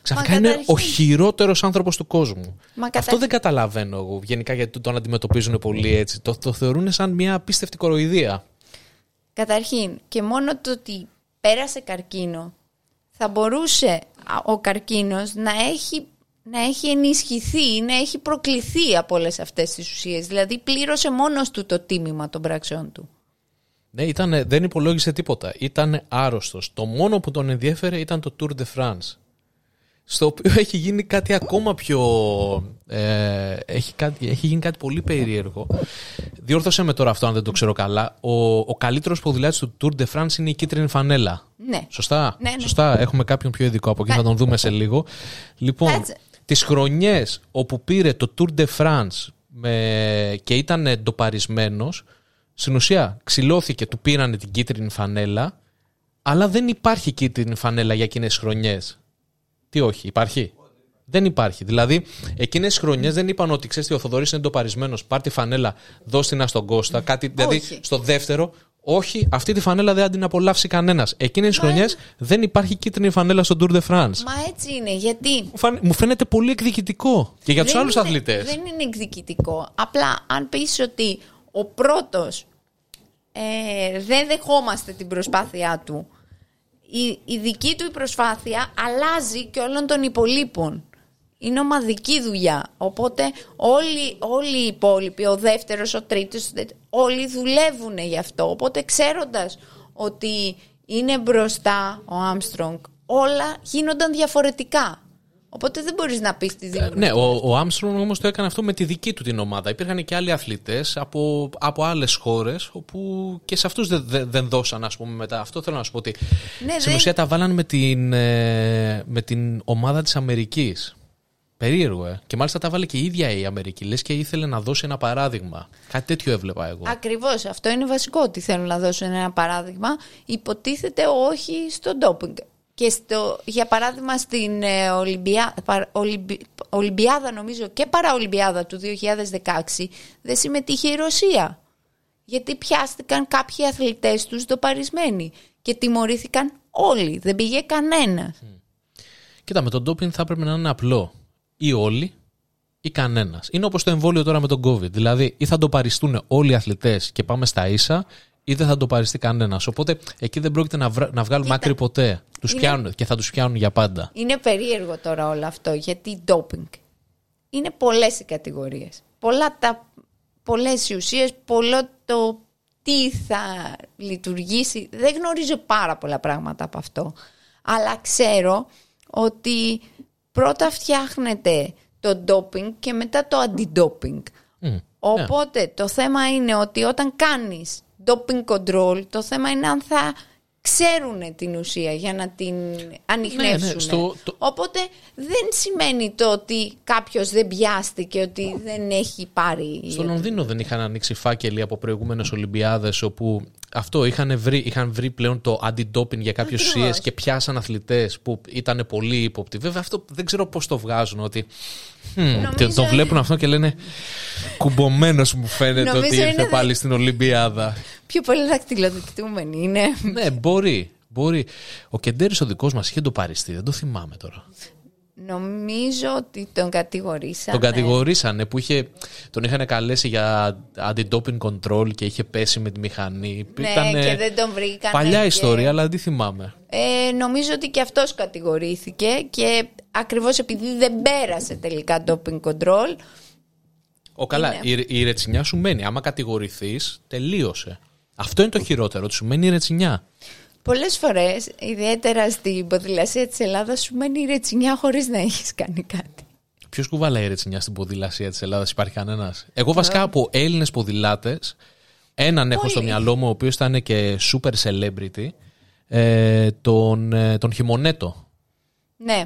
ξαφνικά είναι ο χειρότερος άνθρωπος του κόσμου. Αυτό δεν καταλαβαίνω εγώ γενικά γιατί τον αντιμετωπίζουν πολύ έτσι. Το θεωρούν σαν μια απίστευτη κοροϊδία. Καταρχήν και μόνο το ότι πέρασε καρκίνο. Θα μπορούσε ο καρκίνος να έχει ενισχυθεί, να έχει προκληθεί από όλες αυτές τις ουσίες. Δηλαδή πλήρωσε μόνος του το τίμημα των πράξεων του. Ναι, δεν υπολόγισε τίποτα. Ήταν άρρωστος. Το μόνο που τον ενδιέφερε ήταν το Tour de France. Στο οποίο έχει γίνει κάτι ακόμα πιο... έχει γίνει κάτι πολύ περίεργο. Διόρθωσε με τώρα αυτό αν δεν το ξέρω καλά. Ο καλύτερος ποδηλάτης του Tour de France είναι η κίτρινη φανέλα. Ναι. Σωστά. Ναι, ναι. Σωστά. Έχουμε κάποιον πιο ειδικό από εκεί, θα τον δούμε σε λίγο. Λοιπόν, τις χρονιές όπου πήρε το Tour de France και ήταν ντοπαρισμένος, στην ουσία ξυλώθηκε, του πήρανε την κίτρινη φανέλα, αλλά δεν υπάρχει κίτρινη φανέλα για εκείνες τις χρονιές. Τι όχι, υπάρχει. Δεν υπάρχει. Δηλαδή, εκείνες τις χρονιές δεν είπαν ότι ξέρεις τι, ο Θοδωρής είναι ντοπαρισμένος. Πάρ τη φανέλα, δώσ' την στον Κώστα. Κάτι, δηλαδή, στο δεύτερο, όχι, αυτή τη φανέλα δεν την απολαύσει κανένας. Εκείνες τις χρονιές δεν υπάρχει κίτρινη φανέλα στο Tour de France. Μα έτσι είναι. Γιατί. Μου φαίνεται πολύ εκδικητικό. Και για τους άλλους αθλητές. Δεν είναι εκδικητικό. Απλά, αν πεις ότι ο πρώτος δεν δεχόμαστε την προσπάθειά του. Η δική του η προσπάθεια αλλάζει και όλων των υπολείπων. Είναι ομαδική δουλειά. Οπότε όλοι οι υπόλοιποι, ο δεύτερος, ο τρίτος, όλοι δουλεύουν γι' αυτό. Οπότε ξέροντας ότι είναι μπροστά ο Armstrong, όλα γίνονταν διαφορετικά. Οπότε δεν μπορείς να πεις τη δική του. Ναι, ο Armstrong όμως το έκανε αυτό με τη δική του την ομάδα. Υπήρχαν και άλλοι αθλητές από άλλες χώρες, όπου και σε αυτούς δεν δώσαν, ας πούμε, μετά. Αυτό θέλω να σου πω ότι ναι, στην ουσία τα βάλαν με την ομάδα της Αμερικής. Περίεργο, Και μάλιστα τα βάλε και η ίδια η Αμερική. Λες και ήθελε να δώσει ένα παράδειγμα. Κάτι τέτοιο έβλεπα εγώ. Ακριβώς. Αυτό είναι βασικό, ότι θέλουν να δώσουν ένα παράδειγμα. Υποτίθεται όχι στο ντόπινγκ. Και για παράδειγμα στην Ολυμπιάδα νομίζω και Παραολυμπιάδα του 2016 δεν συμμετείχε η Ρωσία. Γιατί πιάστηκαν κάποιοι αθλητές τους ντοπαρισμένοι και τιμωρήθηκαν όλοι, δεν πήγε κανένας. Κοίτα, με τον ντόπινγκ θα πρέπει να είναι απλό. Ή όλοι ή κανένας. Είναι όπως το εμβόλιο τώρα με τον COVID. Δηλαδή ή θα ντοπαριστούν όλοι οι αθλητές και πάμε στα ίσα, ή δεν θα ντοπαριστεί κανένας. Οπότε εκεί δεν πρόκειται να βγάλουμε άκρη ποτέ. Πιάνουν και θα τους πιάνουν για πάντα. Είναι περίεργο τώρα όλο αυτό, γιατί ντόπινγκ. Είναι πολλές οι κατηγορίες. Πολλές οι ουσίες, πολλό το τι θα λειτουργήσει. Δεν γνωρίζω πάρα πολλά πράγματα από αυτό. Αλλά ξέρω ότι πρώτα φτιάχνεται το ντόπινγκ και μετά το αντιντόπινγκ. Οπότε το θέμα είναι ότι όταν κάνεις doping control, το θέμα είναι αν θα ξέρουν την ουσία για να την ανιχνεύσουν. Οπότε δεν σημαίνει το ότι κάποιος δεν πιάστηκε, ότι δεν έχει πάρει. Στο Λονδίνο δεν είχαν ανοίξει φάκελοι από προηγούμενες Ολυμπιάδες, όπου αυτό είχαν βρει πλέον το αντι-doping για κάποιες ουσίες και πιάσαν αθλητές που ήταν πολύ ύποπτοι. Βέβαια αυτό δεν ξέρω πώς το βγάζουν, ότι τον βλέπουν αυτό και λένε κουμπωμένος μου φαίνεται ότι ήρθε πάλι στην Ολυμπιάδα. Πιο πολύ δακτυλοδεικτούμενοι είναι. Ναι, μπορεί. Ο Κεντέρης ο δικός μας είχε ντοπαριστεί, δεν το θυμάμαι τώρα. Νομίζω ότι τον κατηγορήσανε. Τον κατηγορήσανε που τον είχαν καλέσει για anti-doping control και είχε πέσει με τη μηχανή. Ναι, ήτανε και δεν τον βρήκανε. Παλιά ιστορία, αλλά δεν θυμάμαι. Νομίζω ότι και αυτός κατηγορήθηκε και ακριβώς επειδή δεν πέρασε τελικά doping control. Καλά, η ρετσινιά σου μένει. Άμα κατηγορηθείς, τελείωσε. Αυτό είναι το χειρότερο, ότι σου μένει η ρετσινιά. Πολλές φορές, ιδιαίτερα στην ποδηλασία της Ελλάδας, σου μένει η ρετσινιά χωρίς να έχεις κάνει κάτι. Ποιος κουβαλάει η ρετσινιά στην ποδηλασία της Ελλάδας, υπάρχει κανένας? Εγώ βασικά από Έλληνες ποδηλάτες, έναν έχω στο μυαλό μου, ο οποίος ήταν και super celebrity, τον Χειμωνέτο. Ναι.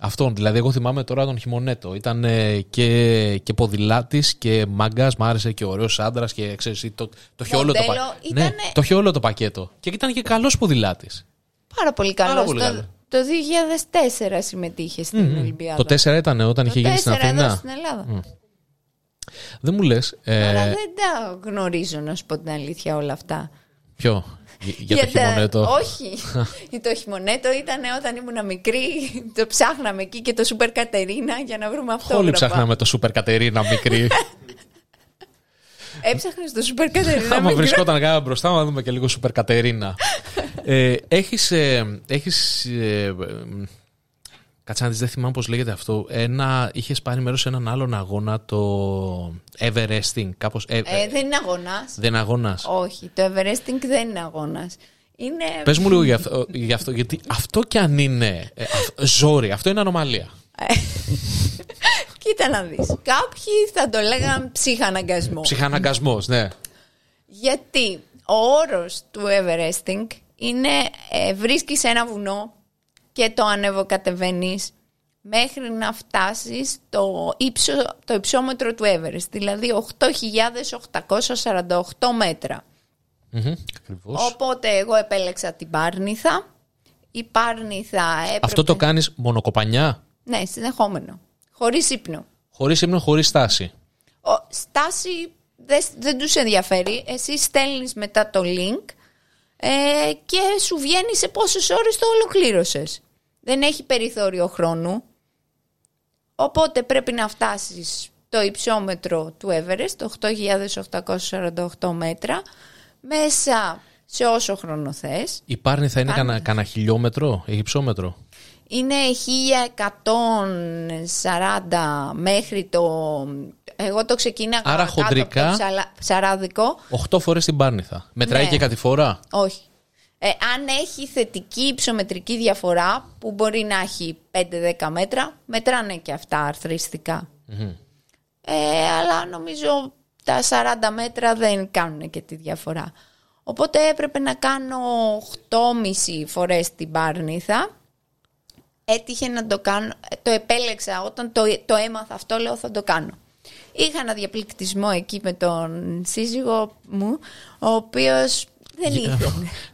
Αυτόν, δηλαδή, εγώ θυμάμαι τώρα τον Χειμωνέτο. Ήταν και ποδηλάτης και μάγκας, μ' άρεσε και ωραίος άντρας και ξέρεις, το χιόλο το πακέτο. Ήτανε... Ναι, το χιόλο το πακέτο. Και ήταν και καλός ποδηλάτης. Πάρα πολύ καλός. Το 2004 συμμετείχε στην Ολυμπιάδα. Το 2004 ήταν όταν είχε γίνει στην Αθήνα. Εδώ στην Ελλάδα. Δεν μου λες. Αλλά δεν τα γνωρίζω, να σου πω την αλήθεια, όλα αυτά. Ποιο? Για το Χειμωνέτο. Όχι. Το Χειμωνέτο ήταν όταν ήμουν μικρή. Το ψάχναμε εκεί και το Σούπερ Κατερίνα για να βρούμε αυτό. Όλοι ψάχναμε το Σούπερ Κατερίνα μικρή. Έψαχνες το Σούπερ Κατερίνα. Άμα βρισκόταν γάμμα μπροστά, να δούμε και λίγο Σούπερ Κατερίνα. Κατσάντης, δεν θυμάμαι πώς λέγεται αυτό. Είχες πάρει μέρος σε έναν άλλον αγώνα, το Everesting. Κάπως, δεν είναι αγώνας. Δεν είναι αγώνας. Όχι, το Everesting δεν είναι αγώνας. Είναι... Πες μου λίγο για αυτό, γιατί αυτό κι αν είναι ζόρι, αυτό είναι ανομαλία. Κοίτα να δεις. Κάποιοι θα το λέγαν ψυχαναγκασμό. Ψυχαναγκασμός, ναι. Γιατί ο όρος του Everesting είναι βρίσκεις ένα βουνό και το ανεβοκατεβαίνεις μέχρι να φτάσεις το υψόμετρο του Everest, δηλαδή 8.848 μέτρα. Ακριβώς. Οπότε εγώ επέλεξα την Πάρνηθα. Η Πάρνηθα έπρεπε... Αυτό το κάνεις μονοκοπανιά? Ναι, συνεχόμενο. Χωρίς ύπνο. Χωρίς ύπνο, χωρίς στάση. Στάση δεν τους ενδιαφέρει. Εσύ στέλνεις μετά το link και σου βγαίνει σε πόσες ώρες το ολοκλήρωσες. Δεν έχει περιθώριο χρόνου. Οπότε πρέπει να φτάσεις το υψόμετρο του Everest, 8.848 μέτρα, μέσα σε όσο χρόνο θες. Η Πάρνηθα είναι κανένα χιλιόμετρο υψόμετρο? Είναι 1.140 μέχρι το... Εγώ το ξεκίνησα άρα κάτω χοντρικά, από το Ψαράδικο. 8 φορές την Πάρνηθα. Μετράει και κάτι φορά? Όχι. Αν έχει θετική υψομετρική διαφορά, που μπορεί να έχει 5-10 μέτρα, μετράνε και αυτά αρθριστικά. Αλλά νομίζω τα 40 μέτρα δεν κάνουν και τη διαφορά. Οπότε έπρεπε να κάνω 8,5 φορές την Πάρνηθα. Έτυχε να το κάνω. Το επέλεξα όταν το έμαθα αυτό, λέω θα το κάνω. Είχα ένα διαπληκτισμό εκεί με τον σύζυγό μου, ο οποίος δεν ήθελε.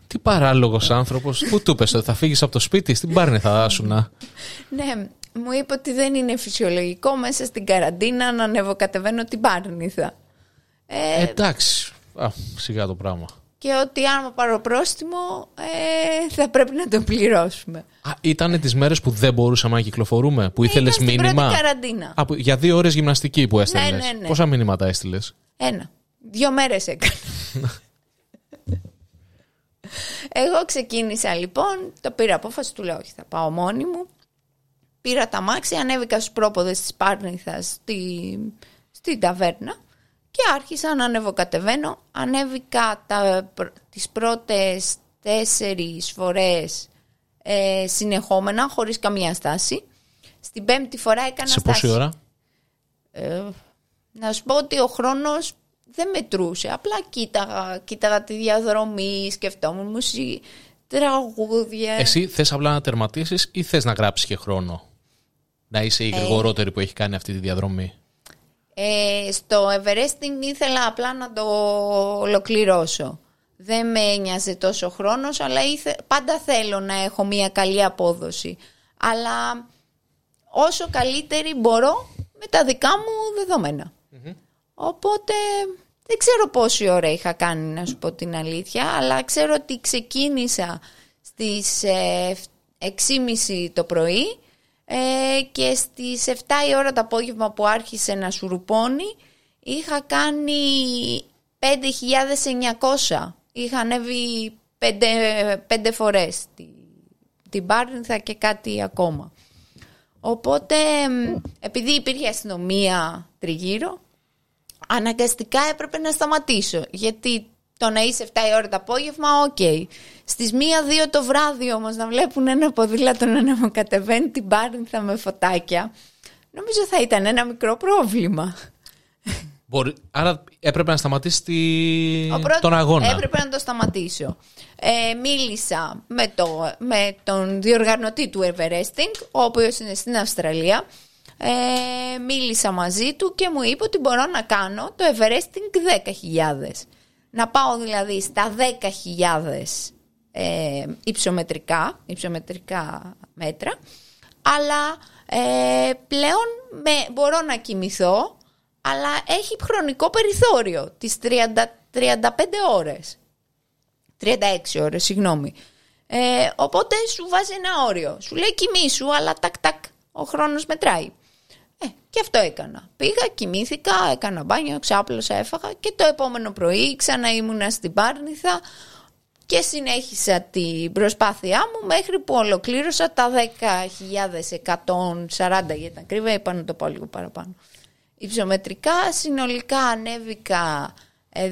Τι παράλογος άνθρωπος, που του είπες ότι θα φύγεις από το σπίτι, στην Πάρνηθα θα άσουνα? Ναι, μου είπε ότι δεν είναι φυσιολογικό μέσα στην καραντίνα να ανεβοκατεβαίνω την Πάρνηθα. Εντάξει, σιγά το πράγμα. Και ότι άμα πάρω πρόστιμο θα πρέπει να το πληρώσουμε. Ήτανε τις μέρες που δεν μπορούσαμε να κυκλοφορούμε, που ήθελες μήνυμα. Στην πρώτη καραντίνα. Για 2 ώρες γυμναστική που έστειλες. Ναι. Πόσα μήνυματα έστειλες? 1. 2 μέρες έκανα. Εγώ ξεκίνησα λοιπόν, το πήρα απόφαση, του λέω όχι, θα πάω μόνη μου. Πήρα τα μάξι, ανέβηκα στους πρόποδες της Πάρνηθας στην ταβέρνα. Και άρχισα να ανεβοκατεβαίνω. Ανέβηκα τις πρώτες 4 φορές συνεχόμενα, χωρίς καμία στάση. Στην 5η φορά έκανα στάση. Σε πόση ώρα? Να σου πω ότι ο χρόνος δεν μετρούσε. Απλά κοίταγα τη διαδρομή, σκεφτόμουν μουσική, τραγούδια. Εσύ θες απλά να τερματίσεις ή θες να γράψεις και χρόνο? Να είσαι η γρηγορότερη που έχει κάνει αυτή τη διαδρομή. Στο Everesting ήθελα απλά να το ολοκληρώσω. Δεν με ένοιαζε τόσο χρόνος, αλλά πάντα θέλω να έχω μια καλή απόδοση. Αλλά όσο καλύτερη μπορώ με τα δικά μου δεδομένα. Οπότε δεν ξέρω πόση ώρα είχα κάνει, να σου πω την αλήθεια, αλλά ξέρω ότι ξεκίνησα στις 6.30 το πρωί. και στις 7 η ώρα το απόγευμα που άρχισε να σουρουπώνει είχα κάνει 5.900. Είχα ανέβει 5 φορές την Πάρνηθα και κάτι ακόμα. Οπότε επειδή υπήρχε αστυνομία τριγύρω, αναγκαστικά έπρεπε να σταματήσω, γιατί το να είσαι 7 η ώρα το απόγευμα, ok. Στις 1-2 το βράδυ όμως να βλέπουν ένα ποδήλατο να μου κατεβαίνει την Πάρνηθα με φωτάκια, νομίζω θα ήταν ένα μικρό πρόβλημα. Άρα έπρεπε να σταματήσει τον αγώνα. Έπρεπε να το σταματήσω. Μίλησα με τον διοργανωτή του Everesting, ο οποίος είναι στην Αυστραλία. Μίλησα μαζί του και μου είπε ότι μπορώ να κάνω το Everesting 10.000. Να πάω δηλαδή στα 10.000 υψομετρικά μέτρα. Αλλά πλέον μπορώ να κοιμηθώ, αλλά έχει χρονικό περιθώριο τις 35 ώρες. 36 ώρες, συγγνώμη. Οπότε σου βάζει ένα όριο. Σου λέει κοιμήσου, αλλά τακ, ο χρόνος μετράει. Και αυτό έκανα. Πήγα, κοιμήθηκα, έκανα μπάνιο, ξάπλωσα, έφαγα και το επόμενο πρωί ξανά ήμουνα στην Πάρνηθα και συνέχισα την προσπάθειά μου μέχρι που ολοκλήρωσα τα 10.140, για την ακρίβεια, είπα να το πω λίγο παραπάνω. Υψομετρικά συνολικά ανέβηκα 10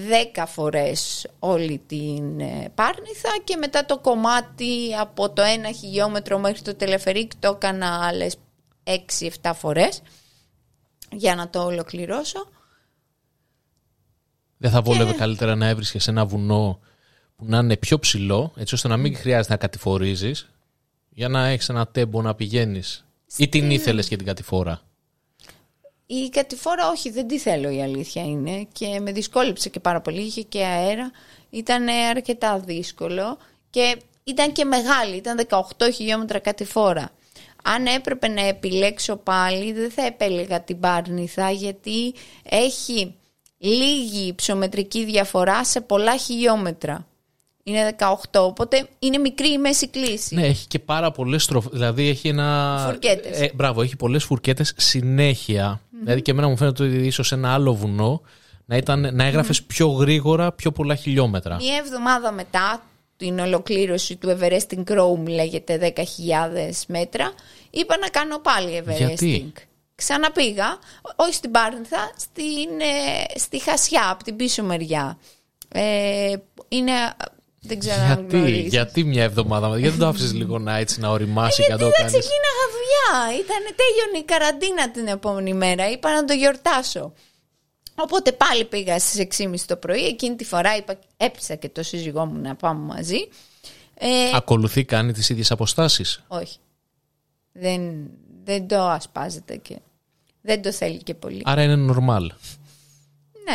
φορές όλη την Πάρνηθα και μετά το κομμάτι από το 1 χιλιόμετρο μέχρι το Τελεφερίκ το έκανα άλλες 6-7 φορές για να το ολοκληρώσω. Δεν θα βόλευε καλύτερα να έβρισκες ένα βουνό που να είναι πιο ψηλό, έτσι ώστε να μην χρειάζεται να κατηφορίζεις, για να έχεις ένα τέμπο να πηγαίνεις? Ή την ήθελες και την κατηφόρα? Η κατηφόρα όχι, δεν τη θέλω, η αλήθεια είναι, και με δυσκόλεψε και πάρα πολύ, είχε και αέρα, ήταν αρκετά δύσκολο και ήταν και μεγάλη, ήταν 18 χιλιόμετρα κατηφόρα. Αν έπρεπε να επιλέξω πάλι, δεν θα επέλεγα την Πάρνηθα, γιατί έχει λίγη υψομετρική διαφορά σε πολλά χιλιόμετρα. Είναι 18, οπότε είναι μικρή η μέση κλίση. Ναι, έχει και πάρα πολλές στροφές. Δηλαδή έχει ένα. Φουρκέτες. Μπράβο, έχει πολλές φουρκέτες συνέχεια. Mm-hmm. Δηλαδή και εμένα μου φαίνεται ότι ίσως ένα άλλο βουνό να έγραφες πιο γρήγορα, πιο πολλά χιλιόμετρα. Μία εβδομάδα μετά την ολοκλήρωση του Everesting Chrome, λέγεται 10.000 μέτρα, είπα να κάνω πάλι Everesting. Γιατί? Ξαναπήγα, όχι στην Πάρνηθα, στη Χασιά, από την πίσω μεριά. Είναι. Δεν ξέρω γιατί μια εβδομάδα, γιατί δεν το άφησες λίγο να έτσι να οριμάσει και να το κάνεις? Γιατί δεν ξεκίναγα δουλειά, ήταν τέλειωνη η καραντίνα την επόμενη μέρα, είπα να το γιορτάσω. Οπότε πάλι πήγα στις 6.30 το πρωί, εκείνη τη φορά έπεισα και το σύζυγό μου να πάμε μαζί. Ακολουθεί, κάνει τις ίδιες αποστάσεις? Όχι, δεν το ασπάζεται και δεν το θέλει και πολύ. Άρα είναι νορμάλ.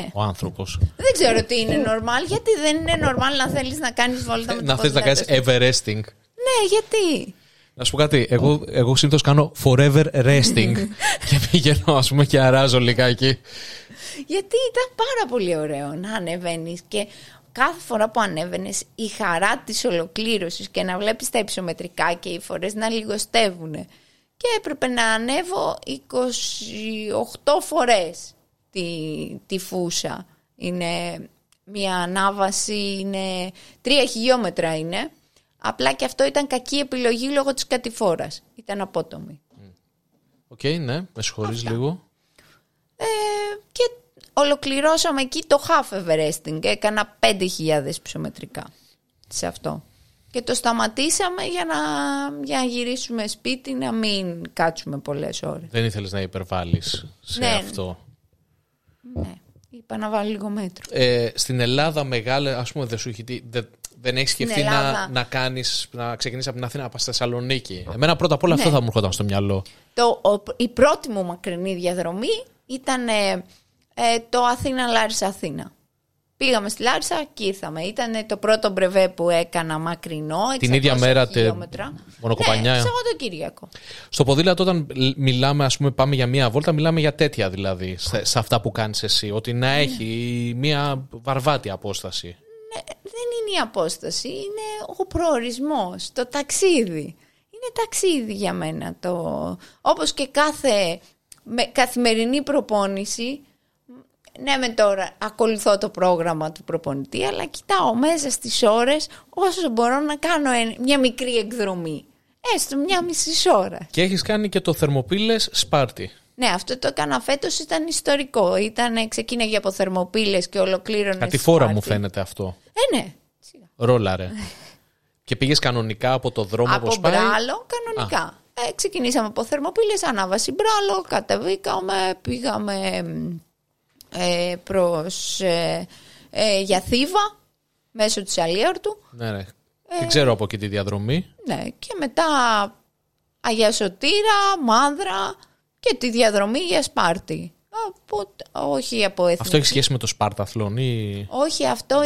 Ναι. Ο άνθρωπος. Δεν ξέρω τι είναι normal, γιατί δεν είναι normal να θέλεις να κάνεις βόλτα με το ποδήλατο. Να θες να κάνεις Everesting. Ναι, γιατί? Να σου πω κάτι, εγώ συνήθως κάνω forever resting και πηγαίνω και αράζω λιγάκι. Γιατί ήταν πάρα πολύ ωραίο να ανεβαίνεις και κάθε φορά που ανέβαινες η χαρά της ολοκλήρωσης και να βλέπεις τα υψομετρικά και οι φορές να λιγοστεύουν. Και έπρεπε να ανέβω 28 φορές τη φούσα. Είναι μια ανάβαση, είναι 3 χιλιόμετρα είναι. Απλά και αυτό ήταν κακή επιλογή λόγω της κατηφόρας. Ήταν απότομη. Οκ, ναι, με συγχωρείς λίγο. Και ολοκληρώσαμε εκεί το half Everesting. Έκανα 5.000 υψομετρικά σε αυτό. Και το σταματήσαμε για να γυρίσουμε σπίτι, να μην κάτσουμε πολλές ώρες. Δεν ήθελες να υπερβάλλεις σε αυτό? Ναι, είπα να βάλω λίγο μέτρο. Στην Ελλάδα μεγάλη, ας πούμε, δεν έχεις σκεφτεί να ξεκινήσεις από την Αθήνα, να πας στη Θεσσαλονίκη? Εμένα πρώτα απ' όλα αυτό θα μου έρχονταν στο μυαλό. Η πρώτη μου μακρινή διαδρομή ήταν το Αθήνα-Λάρισα-Αθήνα. Πήγαμε στη Λάρισα και ήρθαμε. Ήταν το πρώτο μπρεβέ που έκανα μακρινό. Την ίδια μέρα μονοκοπανιά. Ναι, Σαββατοκύριακο. Στο ποδήλατο, όταν μιλάμε, ας πούμε, πάμε για μία βόλτα, μιλάμε για τέτοια δηλαδή, σε αυτά που κάνεις εσύ. Ότι να έχει μία βαρβάτη απόσταση. Ναι, δεν είναι η απόσταση, είναι ο προορισμός, το ταξίδι. είναι ταξίδι για μένα το... Όπως και κάθε καθημερινή προπόνηση. Ναι, με τώρα ακολουθώ το πρόγραμμα του προπονητή, αλλά κοιτάω μέσα στις ώρες όσο μπορώ να κάνω μια μικρή εκδρομή. Έστω μια μισή ώρα. Και έχεις κάνει και το Θερμοπύλες Σπάρτη. Ναι, αυτό το έκανα φέτος, ήταν ιστορικό. Ξεκίναγε από Θερμοπύλες και ολοκλήρωνε. Κατηφόρα μου φαίνεται αυτό. Ναι. Ρόλαρε. Και πήγες κανονικά από το δρόμο όπως πάει. Από Μπράλο, κανονικά. Ξεκινήσαμε από Θερμοπύλες, ανάβαση Μπράλο, κατεβήκαμε, πήγαμε προς για Θήβα, μέσω της Αλίαρτου. Ναι. Δεν ξέρω από εκεί τη διαδρομή. Ναι, και μετά Αγία Σωτήρα, Μάνδρα και τη διαδρομή για Σπάρτη. Όχι από εθνική. Αυτό έχει σχέση με το Σπάρταθλον ή... Όχι, αυτό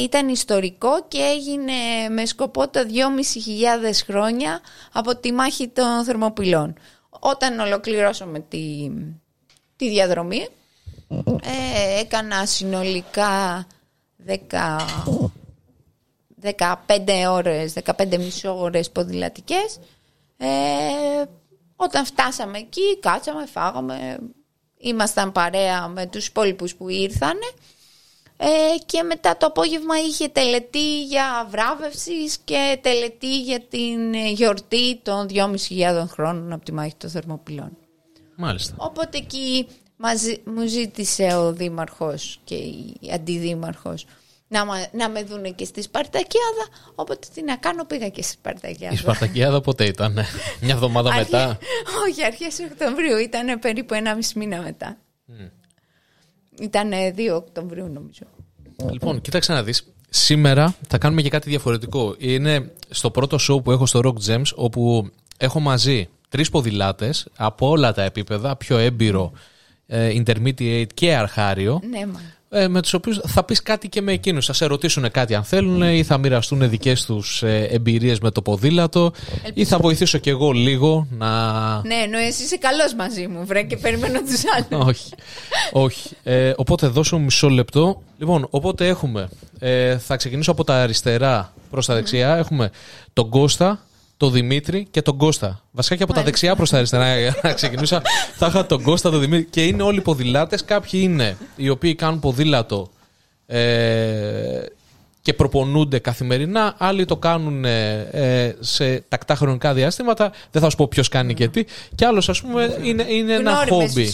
ήταν ιστορικό και έγινε με σκοπό τα 2.500 χρόνια από τη μάχη των Θερμοπυλών. Όταν ολοκληρώσαμε τη διαδρομή, έκανα συνολικά 15 μισή ώρες ποδηλατικές. Όταν φτάσαμε εκεί, κάτσαμε, φάγαμε, ήμασταν παρέα με τους υπόλοιπους που ήρθανε, και μετά το απόγευμα είχε τελετή για βράβευσης και τελετή για την γιορτή των 2.500 χρόνων από τη μάχη των Θερμοπυλών. Μάλιστα. Οπότε εκεί μου ζήτησε ο δήμαρχος και η αντιδήμαρχος να με δούνε και στη Σπαρτακιάδα. Οπότε τι να κάνω, πήγα και στη Σπαρτακιάδα. Η Σπαρτακιάδα ποτέ ήταν? Μια εβδομάδα μετά? Όχι, αρχές Οκτωβρίου. Ήταν περίπου 1,5 μήνα μετά. Ήταν 2 Οκτωβρίου νομίζω. Λοιπόν, κοίταξε να δεις. Σήμερα θα κάνουμε και κάτι διαφορετικό. Είναι στο πρώτο show που έχω στο Rock Gems, όπου έχω μαζί 3 ποδηλάτες από όλα τα επίπεδα, πιο έμπειρο, intermediate και αρχάριο. Ναι, μα. Με τους οποίους θα πεις κάτι και με εκείνους. Θα σε ρωτήσουν κάτι αν θέλουν, ή θα μοιραστούν δικές τους εμπειρίες με το ποδήλατο. Ελπίζω. Ή θα βοηθήσω κι εγώ λίγο να... Ναι, εσύ είσαι καλός μαζί μου, βρε, και περιμένω τους άλλους. Όχι. Οπότε δώσω μισό λεπτό. Λοιπόν, οπότε έχουμε... θα ξεκινήσω από τα αριστερά προς τα δεξιά. Έχουμε τον Κώστα, τον Δημήτρη και τον Κώστα. Βασικά και από τα δεξιά προς τα αριστερά να ξεκινούσα. Θα είχα τον Κώστα, τον Δημήτρη, και είναι όλοι ποδηλάτες. Κάποιοι είναι οι οποίοι κάνουν ποδήλατο και προπονούνται καθημερινά. Άλλοι το κάνουν σε τακτά χρονικά διαστήματα. Δεν θα σου πω ποιος κάνει και τι. Και άλλος, ας πούμε, είναι ένα χόμπι.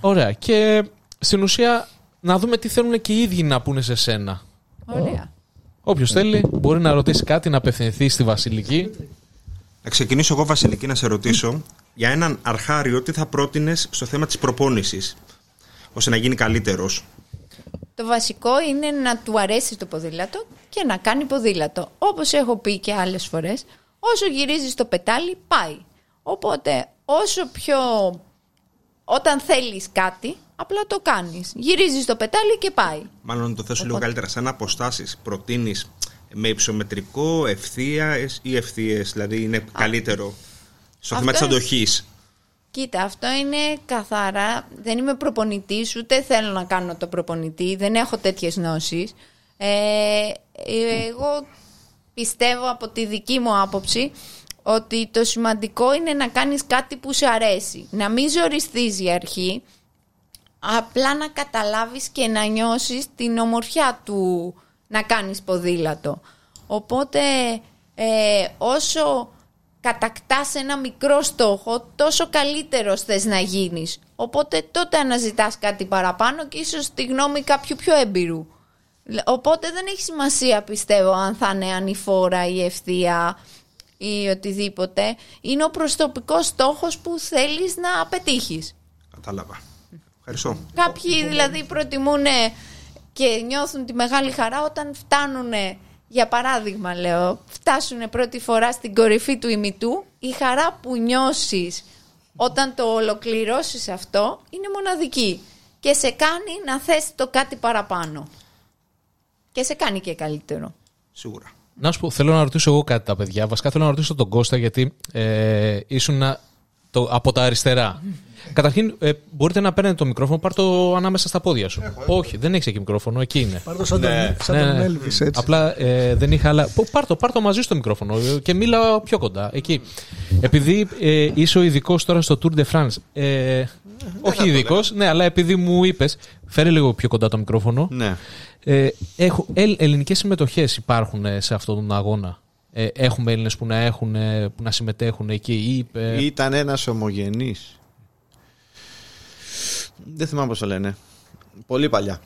Ωραία. Και στην ουσία να δούμε τι θέλουν και οι ίδιοι να πούνε σε σένα. Ωραία. Όποιος θέλει μπορεί να ρωτήσει κάτι, να απευθυνθεί στη Βασιλική. Να ξεκινήσω εγώ, Βασιλική, να σε ρωτήσω για έναν αρχάριο τι θα πρότεινες στο θέμα της προπόνησης, ώστε να γίνει καλύτερος. Το βασικό είναι να του αρέσει το ποδήλατο και να κάνει ποδήλατο. Όπως έχω πει και άλλες φορές, όσο γυρίζει στο πετάλι πάει. Οπότε όσο πιο... Όταν θέλεις κάτι, απλά το κάνεις. Γυρίζεις το πετάλι και πάει. Μάλλον το θέσω λίγο καλύτερα. Σαν αποστάσεις προτείνεις με υψομετρικό, ευθείας ή ευθείες? Δηλαδή είναι καλύτερο στο θέμα της αντοχής. Κοίτα, αυτό είναι καθαρά. Δεν είμαι προπονητής, ούτε θέλω να κάνω το προπονητή. Δεν έχω τέτοιες γνώσεις. Εγώ πιστεύω από τη δική μου άποψη ότι το σημαντικό είναι να κάνεις κάτι που σου αρέσει. Να μην ζοριστείς η αρχή, απλά να καταλάβεις και να νιώσεις την ομορφιά του να κάνεις ποδήλατο. Οπότε όσο κατακτάς ένα μικρό στόχο, τόσο καλύτερος θες να γίνεις. Οπότε τότε αναζητάς κάτι παραπάνω και ίσως τη γνώμη κάποιου πιο έμπειρου. Οπότε δεν έχει σημασία, πιστεύω, αν θα είναι ανηφόρα ή ευθεία ή οτιδήποτε. Είναι ο προσωπικός στόχος που θέλεις να πετύχεις. Κατάλαβα. Ευχαριστώ. Κάποιοι δηλαδή προτιμούν και νιώθουν τη μεγάλη χαρά όταν φτάνουν, για παράδειγμα λέω, φτάσουν πρώτη φορά στην κορυφή του ημιτού. Η χαρά που νιώσεις όταν το ολοκληρώσεις αυτό είναι μοναδική και σε κάνει να θες το κάτι παραπάνω και σε κάνει και καλύτερο. Σίγουρα. Να σου πω, θέλω να ρωτήσω εγώ κάτι τα παιδιά. Βασικά θέλω να ρωτήσω τον Κώστα, γιατί ήσουν από τα αριστερά. Καταρχήν, μπορείτε να παίρνετε το μικρόφωνο, πάρ' το ανάμεσα στα πόδια σου. Όχι, δεν έχεις εκεί μικρόφωνο, εκεί είναι. Πάρ' το σαν τον Έλβις έτσι. Απλά δεν είχα άλλα. Πάρ' το μαζί στο μικρόφωνο και μίλα πιο κοντά. Εκεί. Επειδή είσαι ο ειδικός τώρα στο Tour de France. Όχι ειδικός, ναι, αλλά επειδή μου είπες, φέρε λίγο πιο κοντά το μικρόφωνο. Ναι. Ελληνικές συμμετοχές υπάρχουν σε αυτόν τον αγώνα. Έχουμε Έλληνες που να συμμετέχουν εκεί. Ήταν ένας ομογενής. Δεν θυμάμαι πώς το λένε. Πολύ παλιά.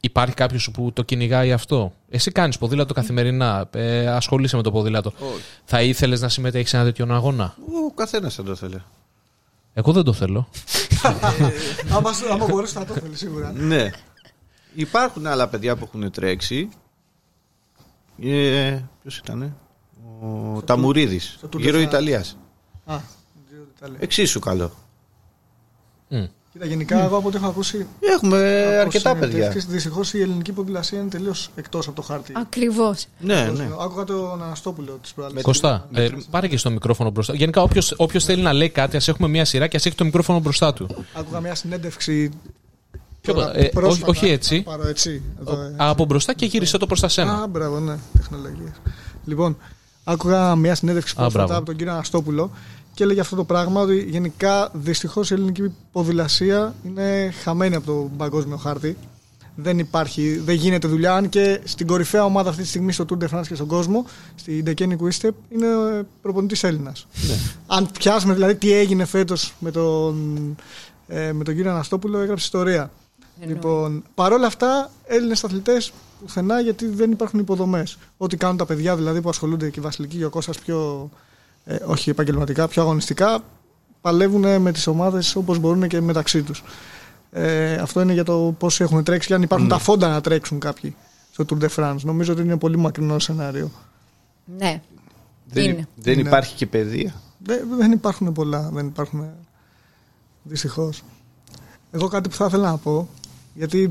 Υπάρχει κάποιος που το κυνηγάει αυτό. Εσύ κάνεις ποδήλατο καθημερινά. Ασχολείσαι με το ποδήλατο. Oh. Θα ήθελες να συμμετέχεις σε ένα τέτοιο αγώνα? Ο καθένας θα το θέλει. Εγώ δεν το θέλω. Άμα μπορείς να το θέλει σίγουρα. Ναι. Υπάρχουν άλλα παιδιά που έχουν τρέξει. Ποιος ήτανε? Ο Ταμουρίδης. Γύρω Ιταλίας. Εξίσου καλό. Κοίτα, γενικά, εγώ από ό,τι έχω ακούσει. Έχουμε αρκετά παιδιά. Δυστυχώς η ελληνική ποδηλασία είναι τελείως εκτός από το χάρτη. Ακριβώς. Ναι. Άκουγα τον Αναστόπουλο της προάλλησης. Κωστά, πάρε και στο μικρόφωνο μπροστά. Γενικά, όποιος θέλει να λέει κάτι, ας έχουμε μια σειρά και ας έχει το μικρόφωνο μπροστά του. Άκουγα μια συνέντευξη. Όχι έτσι. Από μπροστά και γύρισε το προς τα σένα. Α, μπράβο, ναι, τεχνολογίες. Λοιπόν, άκουγα μια συνέντευξη πρόσφατα από τον κύριο Αναστόπουλο. Και έλεγε αυτό το πράγμα, ότι γενικά δυστυχώς η ελληνική ποδηλασία είναι χαμένη από τον παγκόσμιο χάρτη. Δεν γίνεται δουλειά. Αν και στην κορυφαία ομάδα αυτή τη στιγμή στο Tour de France και στον κόσμο, στην Ντεκένη Κουίστεπ, είναι προπονητής Έλληνας. Αν πιάσουμε δηλαδή τι έγινε φέτος με τον κύριο Αναστόπουλο, έγραψε ιστορία. Λοιπόν, παρόλα αυτά, Έλληνες αθλητές πουθενά, γιατί δεν υπάρχουν υποδομές. Ό,τι κάνουν τα παιδιά δηλαδή που ασχολούνται, και η Βασιλική και ο Κώστας πιο. Όχι επαγγελματικά, πιο αγωνιστικά, παλεύουν με τις ομάδες όπως μπορούν και μεταξύ τους. Αυτό είναι για το πώς έχουν τρέξει και αν υπάρχουν τα φόντα να τρέξουν κάποιοι στο Tour de France. Νομίζω ότι είναι πολύ μακρινό σενάριο. Ναι. Δεν υπάρχει και παιδεία. Δεν υπάρχουν πολλά. Δυστυχώς. Εγώ κάτι που θα ήθελα να πω, γιατί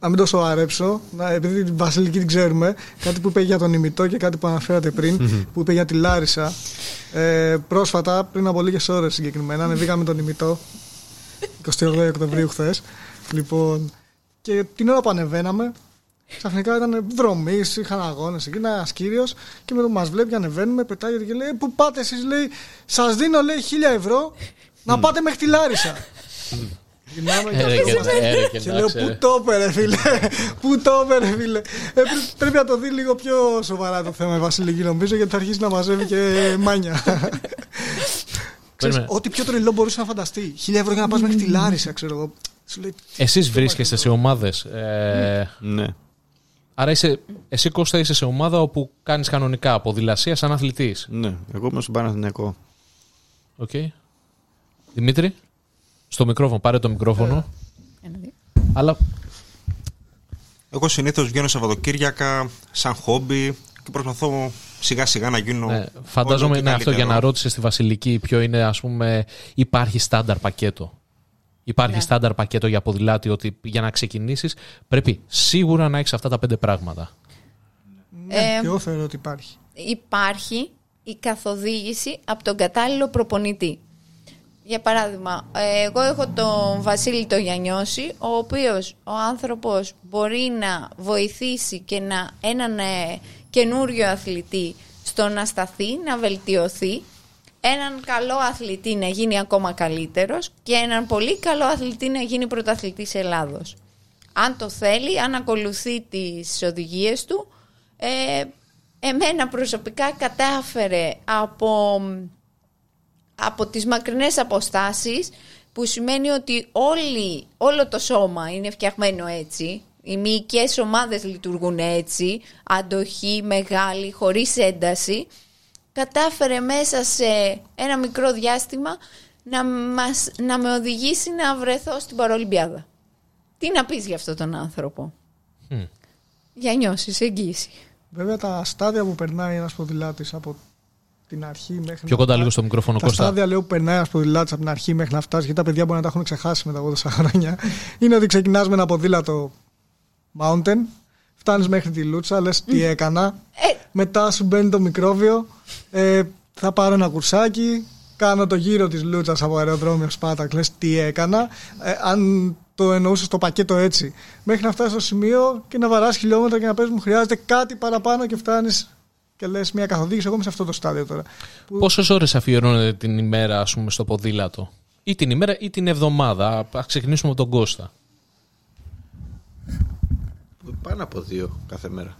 να μην το σοαρέψω, επειδή την Βασιλική την ξέρουμε, κάτι που είπε για τον Ημιτό και κάτι που αναφέρατε πριν, που είπε για τη Λάρισα. Πρόσφατα, πριν από λίγες ώρες συγκεκριμένα, ανεβήκαμε τον Ημιτό, 28 Οκτωβρίου χθες. Λοιπόν, και την ώρα που ανεβαίναμε, ξαφνικά ήταν δρομής, είχαν αγώνες εκεί, ένας κύριος, και με το μας βλέπει και ανεβαίνουμε, πετάγεται και λέει: Πού πάτε εσείς? Λέει: Σας δίνω, λέει, 1.000 ευρώ να πάτε μέχρι τη Λάρισα. Και λέω: Πού το έπαιρε φίλε. Πρέπει να το δει λίγο πιο σοβαρά το θέμα η Βασιλική, νομίζω, γιατί θα αρχίσει να μαζεύει και μάνια. Ό,τι πιο τρελό μπορούσε να φανταστεί. 1.000 ευρώ για να πας μέχρι τη Λάρισα, ξέρω εγώ. Εσείς βρίσκεστε σε ομάδες. Ναι. Άρα εσύ, Κώστα, είσαι σε ομάδα όπου κάνεις κανονικά ποδηλασία σαν αθλητής. Ναι, εγώ είμαι στον Παναθηναϊκό. Οκ. Δημήτρη. Στο μικρόφωνο, πάρε το μικρόφωνο. Αλλά... Εγώ συνήθως βγαίνω Σαββατοκύριακα σαν χόμπι και προσπαθώ σιγά σιγά να γίνω. Φαντάζομαι είναι αυτό για να ρώτησε στη Βασιλική, ποιο είναι, ας πούμε, υπάρχει στάνταρ πακέτο. Υπάρχει στάνταρ πακέτο για ποδηλάτη, ότι για να ξεκινήσεις πρέπει σίγουρα να έχεις αυτά τα 5 πράγματα. Εγώ θεωρώ ότι υπάρχει. Υπάρχει η καθοδήγηση από τον κατάλληλο προπονητή. Για παράδειγμα, εγώ έχω τον Βασίλη το Γιαννιώση, ο οποίος ο άνθρωπος μπορεί να βοηθήσει και έναν καινούριο αθλητή στο να σταθεί, να βελτιωθεί, έναν καλό αθλητή να γίνει ακόμα καλύτερος και έναν πολύ καλό αθλητή να γίνει πρωταθλητής Ελλάδος. Αν το θέλει, αν ακολουθεί τις οδηγίες του. Εμένα προσωπικά κατάφερε από τις μακρινές αποστάσεις, που σημαίνει ότι όλο το σώμα είναι φτιαγμένο έτσι, οι μυϊκές ομάδες λειτουργούν έτσι, αντοχή μεγάλη, χωρίς ένταση, κατάφερε μέσα σε ένα μικρό διάστημα να με οδηγήσει να βρεθώ στην Παρολυμπιάδα. Τι να πεις για αυτόν τον άνθρωπο? Για νιώσεις εγγύηση. Βέβαια, τα στάδια που περνάει ένας ποδηλάτης από την αρχή μέχρι πιο κοντά, λίγο στο μικρόφωνο, Κώστα. Τα στάδια, λέω, που περνάει ένας ποδηλάτης από την αρχή μέχρι να φτάσει, γιατί τα παιδιά μπορεί να τα έχουν ξεχάσει μετά από τόσα χρόνια, είναι ότι ξεκινάς με ένα ποδήλατο mountain, φτάνεις μέχρι τη Λούτσα, λες τι έκανα, μετά σου μπαίνει το μικρόβιο, θα πάρω ένα κουρσάκι, Κάνω το γύρο της Λούτσας από αεροδρόμιο Σπάτακλες, τι έκανα, αν το εννοούσες το πακέτο έτσι, μέχρι να φτάσεις στο σημείο και να βαράς χιλιόμετρα και να πες μου χρειάζεται κάτι παραπάνω και φτάνεις και λες μια καθοδήγηση. Εγώ είμαι σε αυτό το στάδιο τώρα. Πόσες ώρες αφιερώνετε την ημέρα, ας πούμε, στο ποδήλατο, ή την ημέρα ή την εβδομάδα? Ας ξεκινήσουμε από τον Κώστα. Πάνω από 2 κάθε μέρα.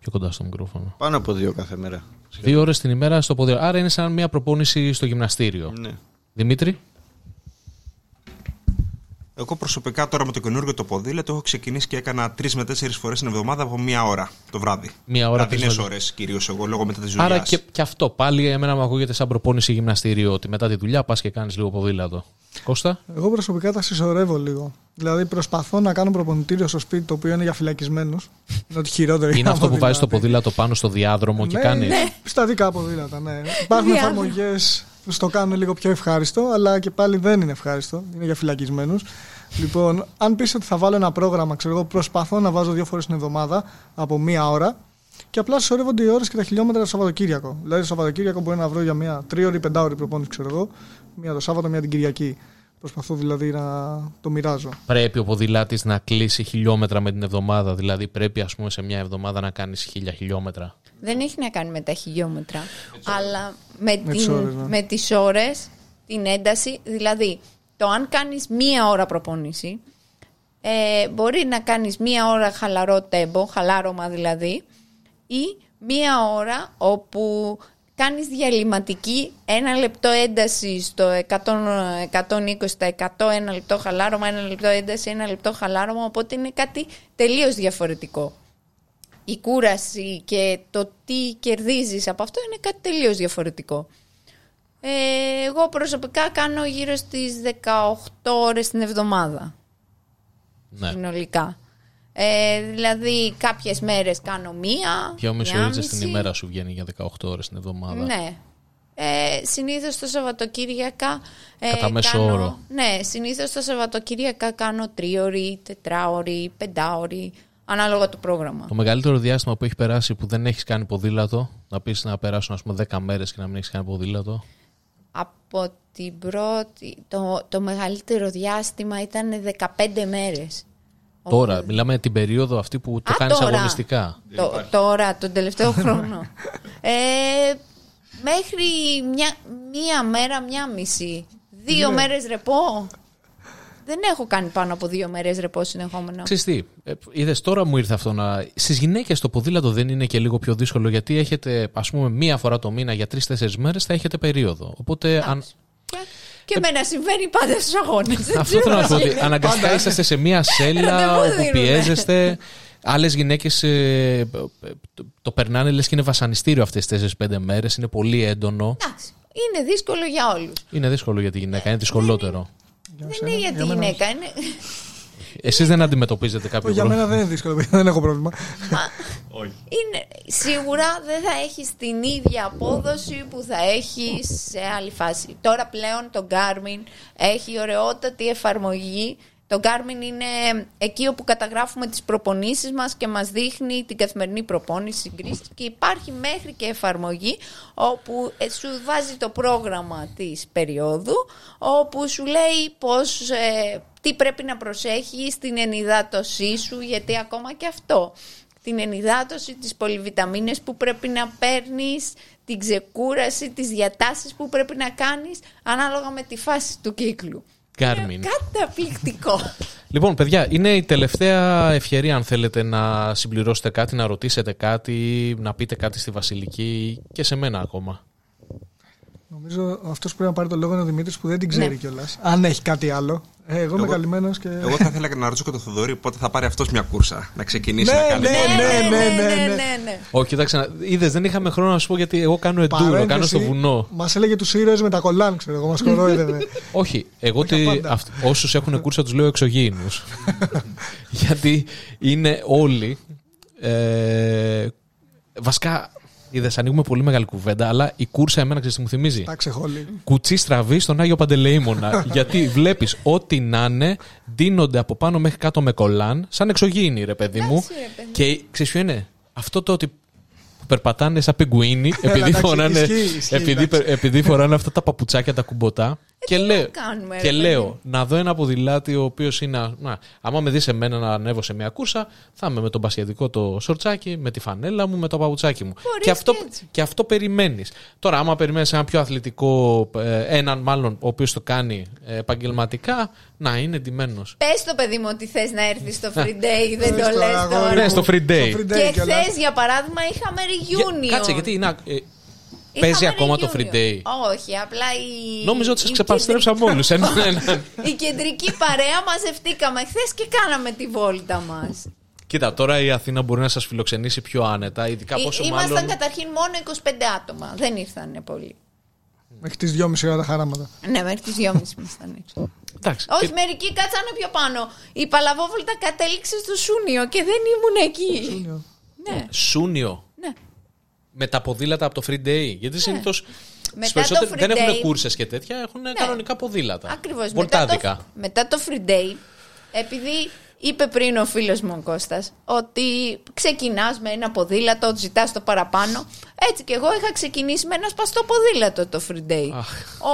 Πιο κοντά στο μικρόφωνο. Πάνω από 2 κάθε μέρα. 2 ώρες την ημέρα στο ποδήλατο. Άρα είναι σαν μια προπόνηση στο γυμναστήριο. Ναι. Δημήτρη. Εγώ προσωπικά τώρα με το καινούργιο το ποδήλατο έχω ξεκινήσει και έκανα 3 με 4 φορές την εβδομάδα από 1 ώρα το βράδυ. 1 ώρα. Βραδινές ώρες κυρίως εγώ, λόγω μετά τη δουλειά. Άρα και αυτό πάλι εμένα μου ακούγεται σαν προπόνηση γυμναστήριο, ότι μετά τη δουλειά πας και κάνεις λίγο ποδήλατο. Κώστα. Εγώ προσωπικά τα συσσωρεύω λίγο. Δηλαδή προσπαθώ να κάνω προπονητήριο στο σπίτι, το οποίο είναι για φυλακισμένους. Είναι ότι χειρότερο είναι αυτό που βάζεις το ποδήλατο πάνω στο διάδρομο και κάνεις. Ναι, στατικά ποδήλατα, ναι. Υπάρχουν εφαρμογές που στο κάνουν λίγο πιο ευχάριστο, αλλά και πάλι δεν είναι ευχάριστο. Είναι για φυλακισμένους. Λοιπόν, αν πεις ότι θα βάλω ένα πρόγραμμα, ξέρω εγώ, προσπαθώ να βάζω 2 φορές την εβδομάδα από 1 ώρα και απλά συσσωρεύονται οι ώρες και τα χιλιόμετρα το Σαββατοκύριακο. Δηλαδή το Σαββατοκύριακο μπορώ να βρω για μια 3 ή 5 ώρες προπόνηση, ξέρω εγώ. 1 το Σάββατο, 1 την Κυριακή. Προσπαθώ δηλαδή να το μοιράζω. Πρέπει ο ποδηλάτης να κλείσει χιλιόμετρα με την εβδομάδα. Δηλαδή πρέπει, ας πούμε, σε μια εβδομάδα να κάνεις 1000 χιλιόμετρα. Δεν έχει να κάνει με τα χιλιόμετρα, αλλά με τις ώρες, την ένταση. Δηλαδή, το αν κάνεις 1 ώρα προπόνηση, μπορεί να κάνεις 1 ώρα χαλαρό τέμπο, χαλάρωμα δηλαδή, ή 1 ώρα όπου κάνεις διαλυματική, 1 λεπτό ένταση στο 120%, 1 λεπτό χαλάρωμα, 1 λεπτό ένταση, 1 λεπτό χαλάρωμα, οπότε είναι κάτι τελείως διαφορετικό. Η κούραση και το τι κερδίζεις από αυτό είναι κάτι τελείως διαφορετικό. Εγώ προσωπικά κάνω γύρω στις 18 ώρες την εβδομάδα. Ναι. Συνολικά. Δηλαδή κάποιες μέρες κάνω 1. 2,5 ώρες την ημέρα σου βγαίνει για 18 ώρες την εβδομάδα. Ναι. Συνήθως το Σαββατοκύριακα κατά μέσο όρο. Ναι, συνήθως το Σαββατοκύριακα κάνω 3 ώρες, 4 ώρες, 5 ώρες, ανάλογα το πρόγραμμα. Το μεγαλύτερο διάστημα που έχει περάσει που δεν έχεις κάνει ποδήλατο, να πεις να περάσουν, ας πούμε, 10 μέρες και να μην έχεις κάνει ποδήλατο. Από την πρώτη, το μεγαλύτερο διάστημα ήταν 15 μέρες. Τώρα, μιλάμε την περίοδο αυτή που το κάνεις τώρα, αγωνιστικά. Τώρα, τον τελευταίο χρόνο. Μέχρι μία μέρα, 1,5. 2 μέρες ρεπό. Δεν έχω κάνει πάνω από 2 μέρες ρεπό συνεχόμενα. Ξέρεις τι, είδες, τώρα μου ήρθε αυτό να... Στις γυναίκες το ποδήλατο δεν είναι και λίγο πιο δύσκολο, γιατί έχετε, ας πούμε, 1 φορά το μήνα για 3-4 μέρες θα έχετε περίοδο. Οπότε... Και εμένα συμβαίνει πάντα στους αγώνες. Αυτό θέλω να πω. Αναγκαστικά είσαστε σε μία σέλα όπου πιέζεστε. Άλλες γυναίκες το περνάνε, λες, και είναι βασανιστήριο αυτές τις 4-5 μέρες. Είναι πολύ έντονο. Εντάξει. Είναι δύσκολο για όλους. Είναι δύσκολο για τη γυναίκα. Είναι δυσκολότερο. Δεν είναι για τη γυναίκα. Εσείς δεν αντιμετωπίζετε κάποιο πρόβλημα? Για μένα δεν είναι δύσκολο. Δεν έχω πρόβλημα. Σίγουρα δεν θα έχεις την ίδια απόδοση που θα έχεις σε άλλη φάση. Τώρα πλέον το Garmin έχει ωραιότατη εφαρμογή. Το Garmin είναι εκεί όπου καταγράφουμε τις προπονήσεις μας και μας δείχνει την καθημερινή προπόνηση, συγκρίσεις, και υπάρχει μέχρι και εφαρμογή όπου σου βάζει το πρόγραμμα της περίοδου, όπου σου λέει πώς... Τι πρέπει να προσέχεις την ενυδάτωσή σου, γιατί ακόμα και αυτό. Την ενυδάτωση, τις πολυβιταμίνες που πρέπει να παίρνεις, την ξεκούραση, τις διατάσεις που πρέπει να κάνεις, ανάλογα με τη φάση του κύκλου. Garmin. Καταπληκτικό. Λοιπόν, παιδιά, είναι η τελευταία ευκαιρία, αν θέλετε να συμπληρώσετε κάτι, να ρωτήσετε κάτι, να πείτε κάτι στη Βασιλική και σε μένα ακόμα. Νομίζω αυτός που πρέπει να πάρει το λόγο είναι ο Δημήτρης, που δεν την ξέρει κιόλας. Αν έχει κάτι άλλο. Εγώ είμαι καλυμμένος και. Εγώ θα ήθελα να ρωτήσω και τον Θοδωρή πότε θα πάρει αυτός μια κούρσα να ξεκινήσει να κάνει. Ναι. Όχι, κοιτάξτε, είδες, δεν είχαμε χρόνο να σου πω, γιατί εγώ κάνω εντούρο, κάνω στο βουνό. Μας έλεγε τους ήρωες με τα κολάν, ξέρω εγώ, μας κορόιδευε. Όχι, εγώ όσους έχουν κούρσα τους λέω εξωγήινους. Γιατί είναι όλοι. Βασικά. Είδες, ανοίγουμε πολύ μεγάλη κουβέντα, αλλά η κούρσα εμένα, ξέρεις τι μου θυμίζει? Κουτσί στραβή στον Άγιο Παντελεήμονα. Γιατί βλέπεις ό,τι να είναι, ντύνονται από πάνω μέχρι κάτω με κολάν, σαν εξωγήινοι, ρε παιδί μου. Και ξέρεις ποιο είναι? Αυτό το ότι που περπατάνε σαν πιγκουίνι επειδή φοράνε αυτά τα παπουτσάκια τα κουμποτά. Και λέω να δω ένα ποδηλάτι ο οποίος είναι. Άμα με δεις εμένα να ανέβω σε μια κούρσα, θα είμαι με τον πασιατικό το σορτσάκι, με τη φανέλα μου, με το παπουτσάκι μου. Και αυτό περιμένεις. Τώρα, άμα περιμένεις έναν πιο αθλητικό, έναν μάλλον ο οποίος το κάνει επαγγελματικά, να είναι ντυμένος. Πες το παιδί μου ότι θες να έρθεις στο free day, δεν το λες τώρα. Ναι, στο free day. Και χθες, για παράδειγμα, είχαμε reunion. Κάτσε, γιατί είναι. Παίζει ακόμα το free day? Όχι, απλά η. Νόμιζα ότι σας ξεπαστρέψαμε όλους. Η κεντρική παρέα μαζευτήκαμε χθες και κάναμε τη βόλτα μας. Κοίτα, τώρα η Αθήνα μπορεί να σας φιλοξενήσει πιο άνετα, ειδικά πόσο μάλλον. Ήμασταν καταρχήν μόνο 25 άτομα. Δεν ήρθανε πολύ. Μέχρι τις 2.30 ώρα τα χαράματα. Ναι, μέχρι τις 2.30 ήμασταν έξω. Όχι, μερικοί κάτσανε πιο πάνω. Η παλαβόβολτα κατέληξε στο Σούνιο και δεν ήμουν εκεί. Σούνιο. Με τα ποδήλατα από το free day. Γιατί συνήθως δεν έχουν κούρσες και τέτοια, έχουν κανονικά ποδήλατα. Ακριβώς. Μετά το free day, επειδή είπε πριν ο φίλος μου ο Κώστας ότι ξεκινάς με ένα ποδήλατο, ζητάς το παραπάνω. Έτσι κι εγώ είχα ξεκινήσει με ένα σπαστό ποδήλατο το free day.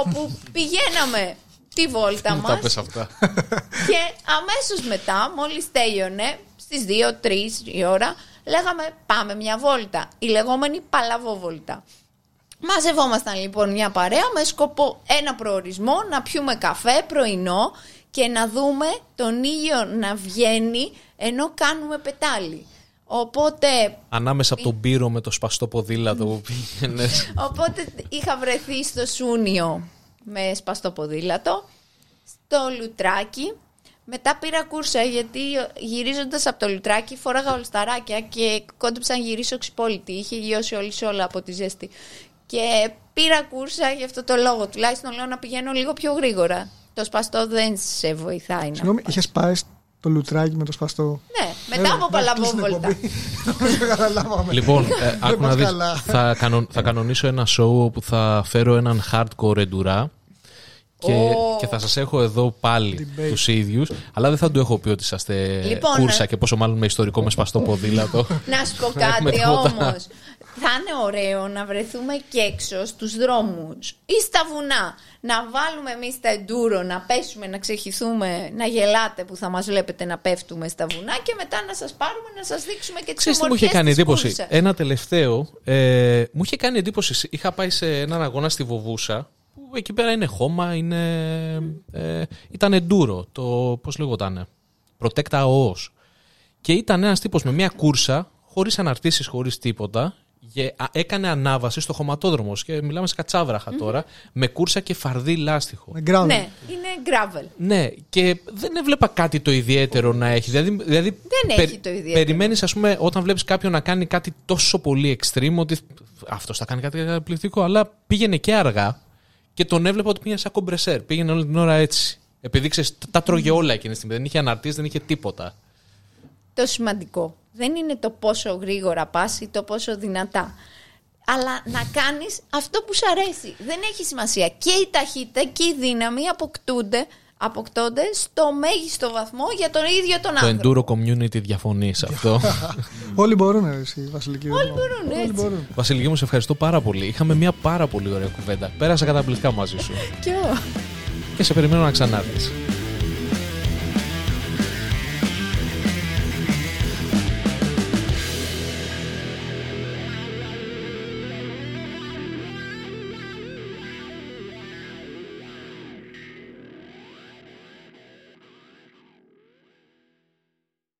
Όπου πηγαίναμε τη βόλτα μας. Και αμέσως μετά, μόλις τέλειωνε, στις 2-3 η ώρα, λέγαμε πάμε μια βόλτα, η λεγόμενη παλαβόβολτα. Μαζευόμασταν λοιπόν μια παρέα με σκοπό ένα προορισμό, να πιούμε καφέ πρωινό και να δούμε τον ήλιο να βγαίνει ενώ κάνουμε πετάλι. Οπότε, ανάμεσα από τον Πύρο με το σπαστό ποδήλατο που πήγαινες. Οπότε είχα βρεθεί στο Σούνιο με σπαστό ποδήλατο, στο Λουτράκι. Μετά πήρα κούρσα γιατί γυρίζοντας από το Λουτράκι φόραγα ολσταράκια και κόντεψα να γυρίσω ξυπόλυτη. Είχε λιώσει όλη σόλα από τη ζέστη. Και πήρα κούρσα γι' αυτό το λόγο. Τουλάχιστον λέω να πηγαίνω λίγο πιο γρήγορα. Το σπαστό δεν σε βοηθάει. Συγγνώμη, είχες πάει το Λουτράκι με το σπαστό? Ναι, μετά από παλαβόβολτα. Λοιπόν, άκου να δεις. Θα κανονίσω ένα show όπου θα φέρω έναν hardcore εντουρά. Και θα σας έχω εδώ πάλι τους ίδιους, αλλά δεν θα του έχω πει ότι είσαστε λοιπόν, κούρσα και πόσο μάλλον με ιστορικό με σπαστό ποδήλατο. Να σου πω κάτι όμως. Θα είναι ωραίο να βρεθούμε και έξω στους δρόμους ή στα βουνά. Να βάλουμε εμείς τα εντούρο, να πέσουμε, να ξεχυθούμε, να γελάτε που θα μας βλέπετε να πέφτουμε στα βουνά και μετά να σας πάρουμε να σας δείξουμε και τις ομορφιές της κούρσας. Ένα τελευταίο. Μου είχε κάνει εντύπωση. Είχα πάει σε έναν αγώνα στη Βοβούσα. Εκεί πέρα είναι χώμα, ήταν εντούρο, το πώς λεγότανε, Protecta OOS. Και ήταν ένας τύπος με μια κούρσα, χωρίς αναρτήσεις, χωρίς τίποτα, και έκανε ανάβαση στο χωματόδρομο. Και μιλάμε σε κατσάβραχα τώρα, με κούρσα και φαρδί λάστιχο. Ναι, είναι gravel. Ναι, και δεν έβλεπα κάτι το ιδιαίτερο να έχει. Δηλαδή, δεν έχει το ιδιαίτερο. Περιμένεις, ας πούμε, όταν βλέπεις κάποιον να κάνει κάτι τόσο πολύ extreme, ότι αυτός θα κάνει κάτι καταπληκτικό, αλλά πήγαινε και αργά. Και τον έβλεπα ότι πήγαινε σαν κομπρεσέρ. Πήγαινε όλη την ώρα έτσι. Επειδή ξέρεις, τα τρώγε όλα εκείνη τη στιγμή. Δεν είχε αναρτήσει, δεν είχε τίποτα. Το σημαντικό δεν είναι το πόσο γρήγορα πας ή το πόσο δυνατά. Αλλά να κάνεις αυτό που σου αρέσει. Δεν έχει σημασία. Και η ταχύτητα και η δύναμη αποκτώνται στο μέγιστο βαθμό για τον ίδιο τον άνθρωπο. Το Enduro Community διαφωνεί σε αυτό. Όλοι μπορούν, εσύ, Βασιλική. Όλοι μπορούν, έτσι. Βασιλική μου, σε ευχαριστώ πάρα πολύ. Είχαμε μια πάρα πολύ ωραία κουβέντα. Πέρασα καταπληκτικά μαζί σου. Και σε περιμένω να ξανάρθεις.